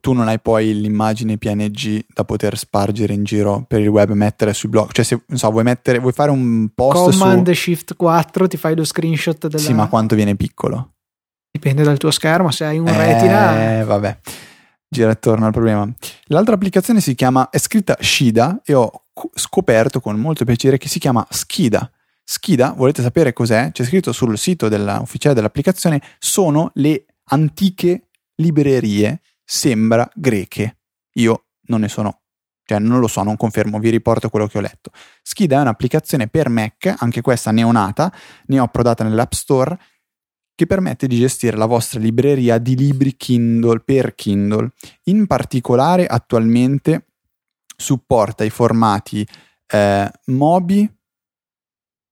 tu non hai poi l'immagine P N G da poter spargere in giro per il web e mettere sui blog, cioè se non so, vuoi mettere, vuoi fare un post Command su... Shift quattro ti fai lo screenshot della... Sì, ma quanto viene piccolo? Dipende dal tuo schermo, se hai un eh, retina eh vabbè, gira attorno al problema. L'altra applicazione si chiama, è scritta Shida e ho scoperto con molto piacere che si chiama Skida. Skida, volete sapere cos'è? C'è scritto sul sito della, ufficiale dell'applicazione, sono le antiche librerie, sembra greche, io non ne sono, cioè non lo so, non confermo, vi riporto quello che ho letto. Skida è un'applicazione per Mac, anche questa neonata, ne ho approdata nell'App Store, che permette di gestire la vostra libreria di libri Kindle per Kindle. In particolare attualmente supporta i formati eh, Mobi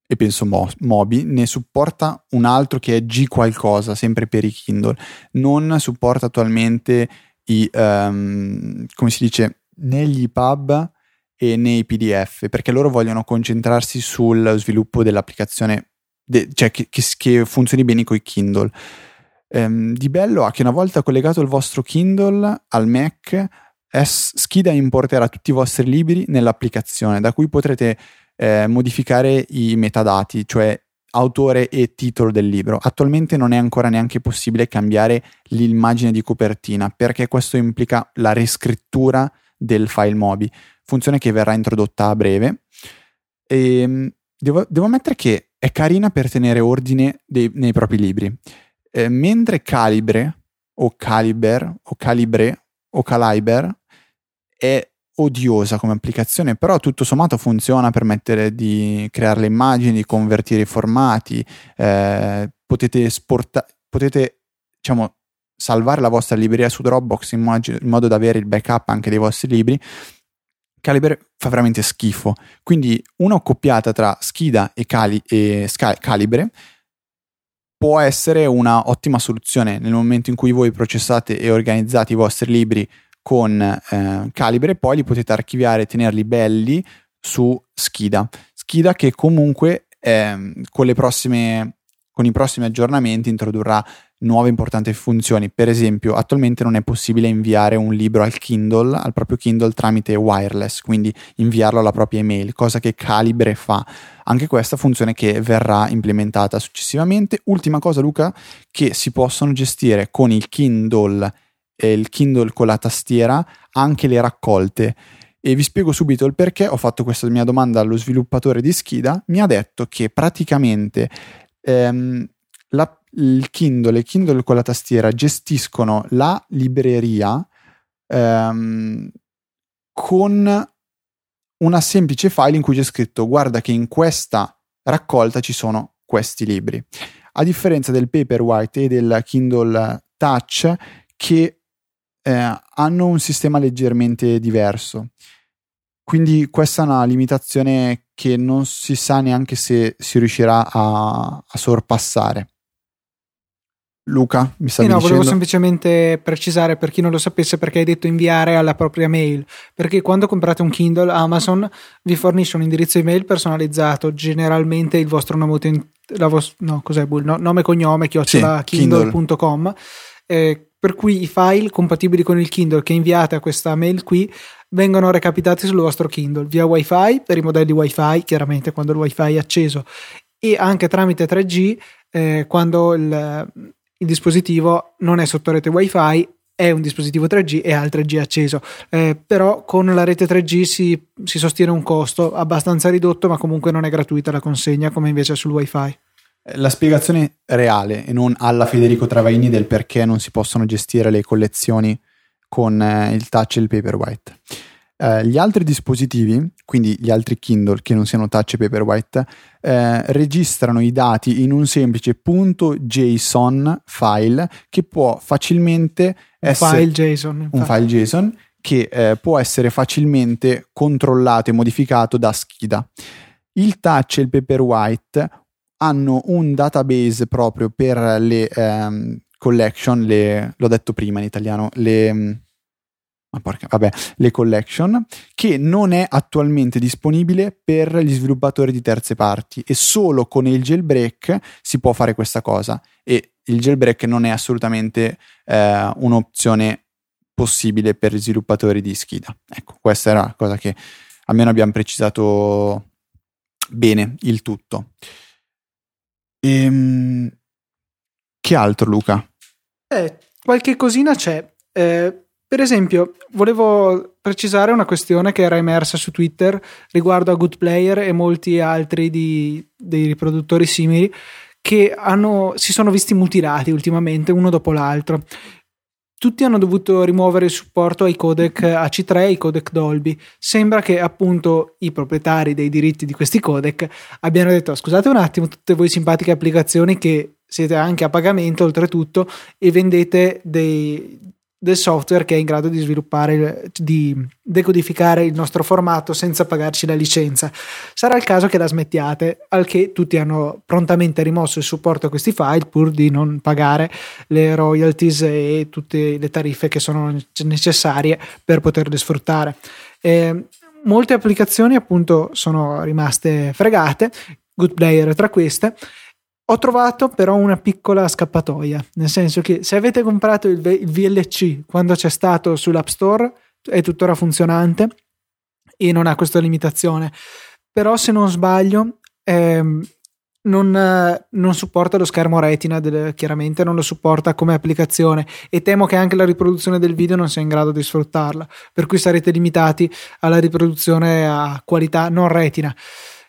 e penso Mo- Mobi, ne supporta un altro che è G qualcosa, sempre per i Kindle. Non supporta attualmente i um, come si dice, negli E P U B e nei P D F, perché loro vogliono concentrarsi sul sviluppo dell'applicazione de- cioè che, che, che funzioni bene con i Kindle. Um, di bello ha che una volta collegato il vostro Kindle al Mac, S- Skida importerà tutti i vostri libri nell'applicazione, da cui potrete Eh, modificare i metadati, cioè autore e titolo del libro. Attualmente non è ancora neanche possibile cambiare l'immagine di copertina, perché questo implica la riscrittura del file Mobi, funzione che verrà introdotta a breve. E devo, devo ammettere che è carina per tenere ordine dei, nei propri libri, eh, mentre Calibre o Caliber o Calibre o Caliber è odiosa come applicazione, però tutto sommato funziona, permettere di creare le immagini, di convertire i formati, eh, potete esportare, potete diciamo salvare la vostra libreria su Dropbox in, mo- in modo da avere il backup anche dei vostri libri. Calibre fa veramente schifo, quindi una accoppiata tra Skida e, Cali- e Sky- Calibre può essere una ottima soluzione nel momento in cui voi processate e organizzate i vostri libri con eh, Calibre, poi li potete archiviare e tenerli belli su Skida. Skida che comunque eh, con le prossime con i prossimi aggiornamenti introdurrà nuove importanti funzioni. Per esempio, attualmente non è possibile inviare un libro al Kindle, al proprio Kindle tramite wireless, quindi inviarlo alla propria email, cosa che Calibre fa. Anche questa funzione che verrà implementata successivamente. Ultima cosa, Luca, che si possono gestire con il Kindle e il Kindle con la tastiera anche le raccolte, e vi spiego subito il perché. Ho fatto questa mia domanda allo sviluppatore di Skida, mi ha detto che praticamente ehm, la, il Kindle e il Kindle con la tastiera gestiscono la libreria ehm, con una semplice file in cui c'è scritto: guarda che in questa raccolta ci sono questi libri. a differenza del Paperwhite e del Kindle Touch, che eh, hanno un sistema leggermente diverso. Quindi questa è una limitazione che non si sa neanche se si riuscirà a, a sorpassare. Luca, mi stavi eh no, dicendo? Volevo semplicemente precisare, per chi non lo sapesse, perché hai detto inviare alla propria mail, perché quando comprate un Kindle, Amazon vi fornisce un indirizzo email personalizzato, generalmente il vostro nome utente, la vostra, no, cos'è, bull, no, nome e cognome, chiocciola sì, kindle punto com, eh, per cui i file compatibili con il Kindle che inviate a questa mail qui vengono recapitati sul vostro Kindle via Wi-Fi, per i modelli Wi-Fi chiaramente quando il Wi-Fi è acceso, e anche tramite tre G eh, quando il, il dispositivo non è sotto rete Wi-Fi, è un dispositivo tre G e ha il tre G acceso, eh, però con la rete tre G si, si sostiene un costo abbastanza ridotto, ma comunque non è gratuita la consegna come invece sul Wi-Fi. La spiegazione reale e non alla Federico Travaini del perché non si possono gestire le collezioni con eh, il Touch e il Paperwhite. Eh, gli altri dispositivi, quindi gli altri Kindle che non siano Touch e Paperwhite, eh, registrano i dati in un semplice punto .json file che può facilmente un essere file JSON, infatti. un file JSON che eh, può essere facilmente controllato e modificato da Skida. Il Touch e il Paperwhite hanno un database proprio per le ehm, collection, le, l'ho detto prima in italiano, le ah, porca, vabbè, le collection, che non è attualmente disponibile per gli sviluppatori di terze parti, e solo con il jailbreak si può fare questa cosa, e il jailbreak non è assolutamente eh, un'opzione possibile per gli sviluppatori di Skida. Ecco, questa era la cosa che almeno abbiamo precisato bene il tutto. Ehm, che altro, Luca? Eh, qualche cosina c'è. Eh, per esempio, volevo precisare una questione che era emersa su Twitter riguardo a Good Player e molti altri di, dei riproduttori simili che hanno, si sono visti mutilati ultimamente uno dopo l'altro. Tutti hanno dovuto rimuovere il supporto ai codec A C tre e ai codec Dolby. Sembra che appunto i proprietari dei diritti di questi codec abbiano detto: scusate un attimo, tutte voi simpatiche applicazioni che siete anche a pagamento oltretutto e vendete dei, del software che è in grado di sviluppare, di decodificare il nostro formato senza pagarci la licenza, sarà il caso che la smettiate, al che tutti hanno prontamente rimosso il supporto a questi file pur di non pagare le royalties e tutte le tariffe che sono necessarie per poterle sfruttare. Eh, molte applicazioni appunto sono rimaste fregate, Good Player tra queste. Ho trovato però una piccola scappatoia, nel senso che se avete comprato il V L C quando c'è stato sull'App Store è tuttora funzionante e non ha questa limitazione, però se non sbaglio ehm, non, non supporta lo schermo retina, del, chiaramente non lo supporta come applicazione, e temo che anche la riproduzione del video non sia in grado di sfruttarla, per cui sarete limitati alla riproduzione a qualità non retina,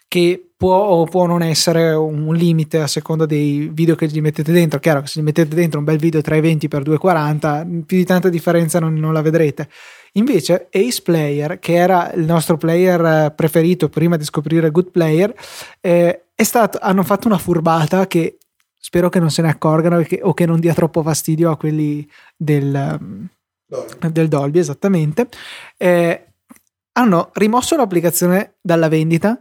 che può o può non essere un limite a seconda dei video che gli mettete dentro. Chiaro che se gli mettete dentro un bel video trecentoventi per duecentoquaranta più di tanta differenza non, non la vedrete. Invece Ace Player, che era il nostro player preferito prima di scoprire Good Player, eh, è stato, hanno fatto una furbata che spero che non se ne accorgano, che, o che non dia troppo fastidio a quelli del Dolby, del Dolby esattamente. Eh, hanno rimosso l'applicazione dalla vendita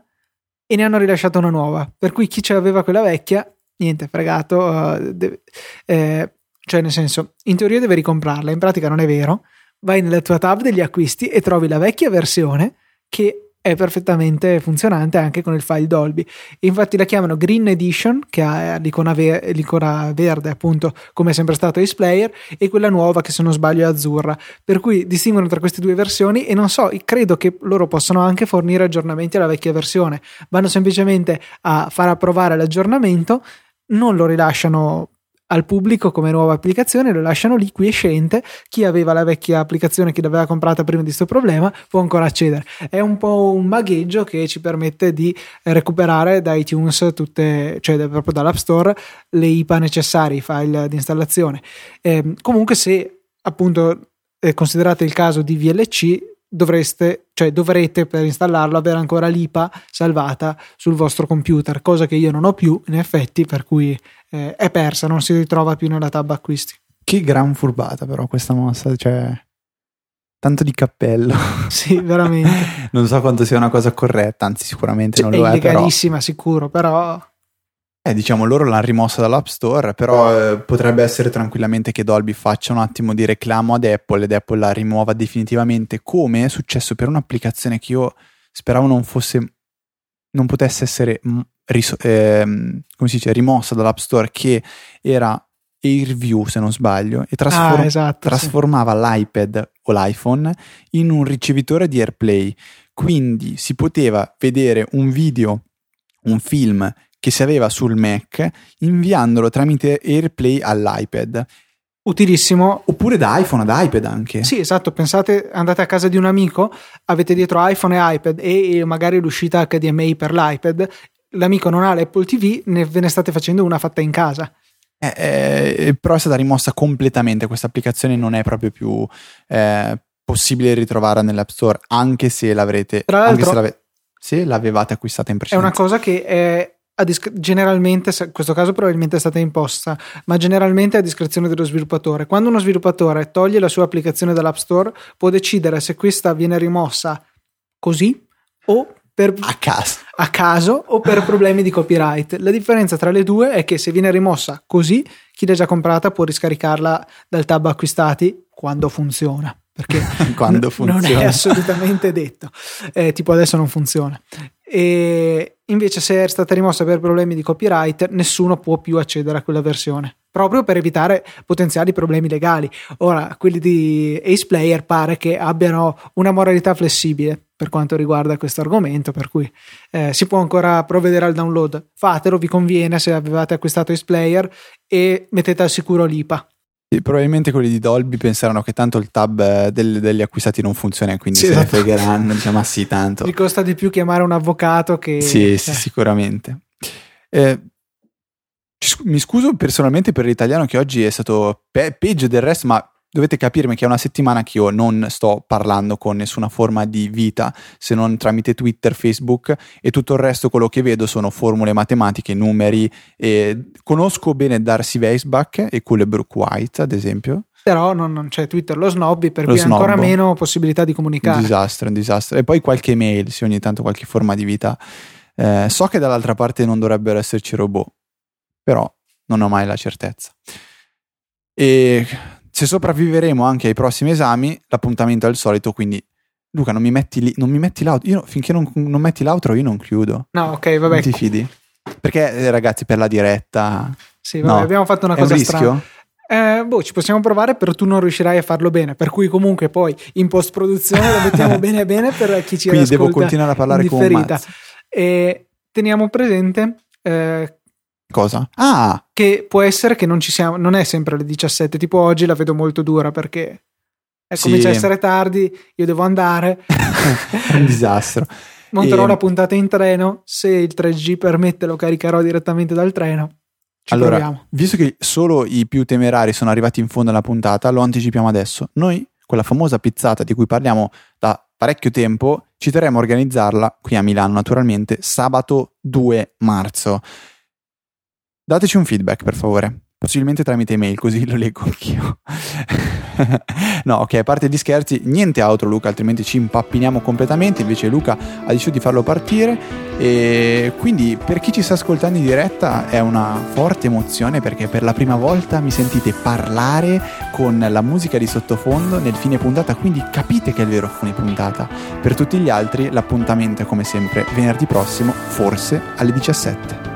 e ne hanno rilasciata una nuova, per cui chi ce l'aveva quella vecchia, niente, fregato, uh, deve, eh, cioè nel senso, in teoria deve ricomprarla, in pratica non è vero, vai nella tua tab degli acquisti e trovi la vecchia versione che è perfettamente funzionante anche con il file Dolby, e infatti la chiamano Green Edition, che ha l'icona, ver- l'icona verde appunto come è sempre stato Ace Player, e quella nuova che se non sbaglio è azzurra, per cui distinguono tra queste due versioni, e non so, credo che loro possano anche fornire aggiornamenti alla vecchia versione, vanno semplicemente a far approvare l'aggiornamento, non lo rilasciano al pubblico come nuova applicazione, lo lasciano lì quiescente, chi aveva la vecchia applicazione, chi l'aveva comprata prima di sto problema, può ancora accedere. È un po' un magheggio che ci permette di recuperare da iTunes tutte, cioè proprio dall'App Store, le I P A necessarie, i file di installazione. Eh, comunque se appunto eh, considerate il caso di V L C, dovreste, cioè dovrete per installarlo avere ancora l'I P A salvata sul vostro computer, cosa che io non ho più in effetti, per cui eh, è persa, non si ritrova più nella tab acquisti. Che gran furbata però questa mossa, cioè tanto di cappello. Sì, veramente. Non so quanto sia una cosa corretta, anzi sicuramente cioè, non lo è, è legalissima, però. Sicuro, però eh, diciamo loro l'hanno rimossa dall'App Store, però eh, potrebbe essere tranquillamente che Dolby faccia un attimo di reclamo ad Apple ed Apple la rimuova definitivamente, come è successo per un'applicazione che io speravo non fosse non potesse essere riso- ehm, come si dice, rimossa dall'App Store, che era AirView se non sbaglio, e trasform- ah, esatto, trasformava sì. l'iPad o l'iPhone in un ricevitore di AirPlay, quindi si poteva vedere un video, un film che si aveva sul Mac inviandolo tramite AirPlay all'iPad. Utilissimo. Oppure da iPhone ad iPad anche. Sì, esatto. Pensate, andate a casa di un amico, avete dietro iPhone e iPad e magari l'uscita H D M I per l'iPad, l'amico non ha l'Apple T V, ne, ve ne state facendo una fatta in casa. Eh, eh, però è stata rimossa completamente questa applicazione, non è proprio più eh, possibile ritrovarla nell'App Store, anche se l'avrete tra l'altro, anche se, l'ave, se l'avevate acquistata in precedenza. È una cosa che è a dis- generalmente, in questo caso probabilmente è stata imposta, ma generalmente è a discrezione dello sviluppatore. Quando uno sviluppatore toglie la sua applicazione dall'App Store può decidere se questa viene rimossa così o Per, a, caso. a caso o per problemi di copyright. La differenza tra le due è che se viene rimossa così, chi l'ha già comprata può riscaricarla dal tab acquistati quando funziona, perché quando funziona. Non è assolutamente detto, eh, tipo adesso non funziona. E invece se è stata rimossa per problemi di copyright nessuno può più accedere a quella versione, proprio per evitare potenziali problemi legali. Ora, quelli di Ace Player pare che abbiano una moralità flessibile per quanto riguarda questo argomento, per cui eh, si può ancora provvedere al download. Fatelo, vi conviene se avevate acquistato Ace Player, e mettete al sicuro l'I P A. Sì, probabilmente quelli di Dolby penseranno che tanto il tab del, degli acquistati non funziona, quindi sì, se esatto. ne fregheranno, diciamo, ma sì, tanto. Mi costa di più chiamare un avvocato che... Sì, eh. sì sicuramente. Eh, mi scuso personalmente per l'italiano che oggi è stato pe- peggio del resto, ma... Dovete capirmi che è una settimana che io non sto parlando con nessuna forma di vita, se non tramite Twitter, Facebook, e tutto il resto quello che vedo sono formule matematiche, numeri. E conosco bene Darcy Weisbach e Culebrook White, ad esempio. Però non, non c'è Twitter, lo snobbi, per lo cui snobbo. Ancora meno possibilità di comunicare. Un disastro, un disastro. E poi qualche mail, sì, ogni tanto qualche forma di vita. Eh, so che dall'altra parte non dovrebbero esserci robot, però non ho mai la certezza. E... se sopravviveremo anche ai prossimi esami, l'appuntamento è il solito, quindi Luca non mi metti lì, non mi metti l'outro, io finché non, non metti l'outro io non chiudo. No, ok, vabbè. Non ti fidi? Perché ragazzi, per la diretta... Sì, vabbè, no. Abbiamo fatto una è cosa un strana. Eh, boh, ci possiamo provare, però tu non riuscirai a farlo bene, per cui comunque poi in post-produzione lo mettiamo bene bene per chi ci quindi ascolta. Quindi devo continuare a parlare con Maz. E teniamo presente... Eh, cosa? Ah! Che può essere che non ci siamo, non è sempre alle diciassette, tipo oggi la vedo molto dura perché eh, sì. comincia a essere tardi, io devo andare. È un disastro. Monterò e... la puntata in treno, se il tre G permette lo caricherò direttamente dal treno. Ci allora, proviamo. Visto che solo i più temerari sono arrivati in fondo alla puntata, lo anticipiamo adesso. Noi, quella famosa pizzata di cui parliamo da parecchio tempo, ci terremo a organizzarla qui a Milano naturalmente sabato due marzo. Dateci un feedback, per favore, possibilmente tramite email, così lo leggo anch'io. No, ok, a parte gli scherzi, niente altro Luca, altrimenti ci impappiniamo completamente, invece Luca ha deciso di farlo partire, e quindi per chi ci sta ascoltando in diretta è una forte emozione, perché per la prima volta mi sentite parlare con la musica di sottofondo nel fine puntata, quindi capite che è il vero fine puntata. Per tutti gli altri l'appuntamento è come sempre venerdì prossimo, forse alle diciassette.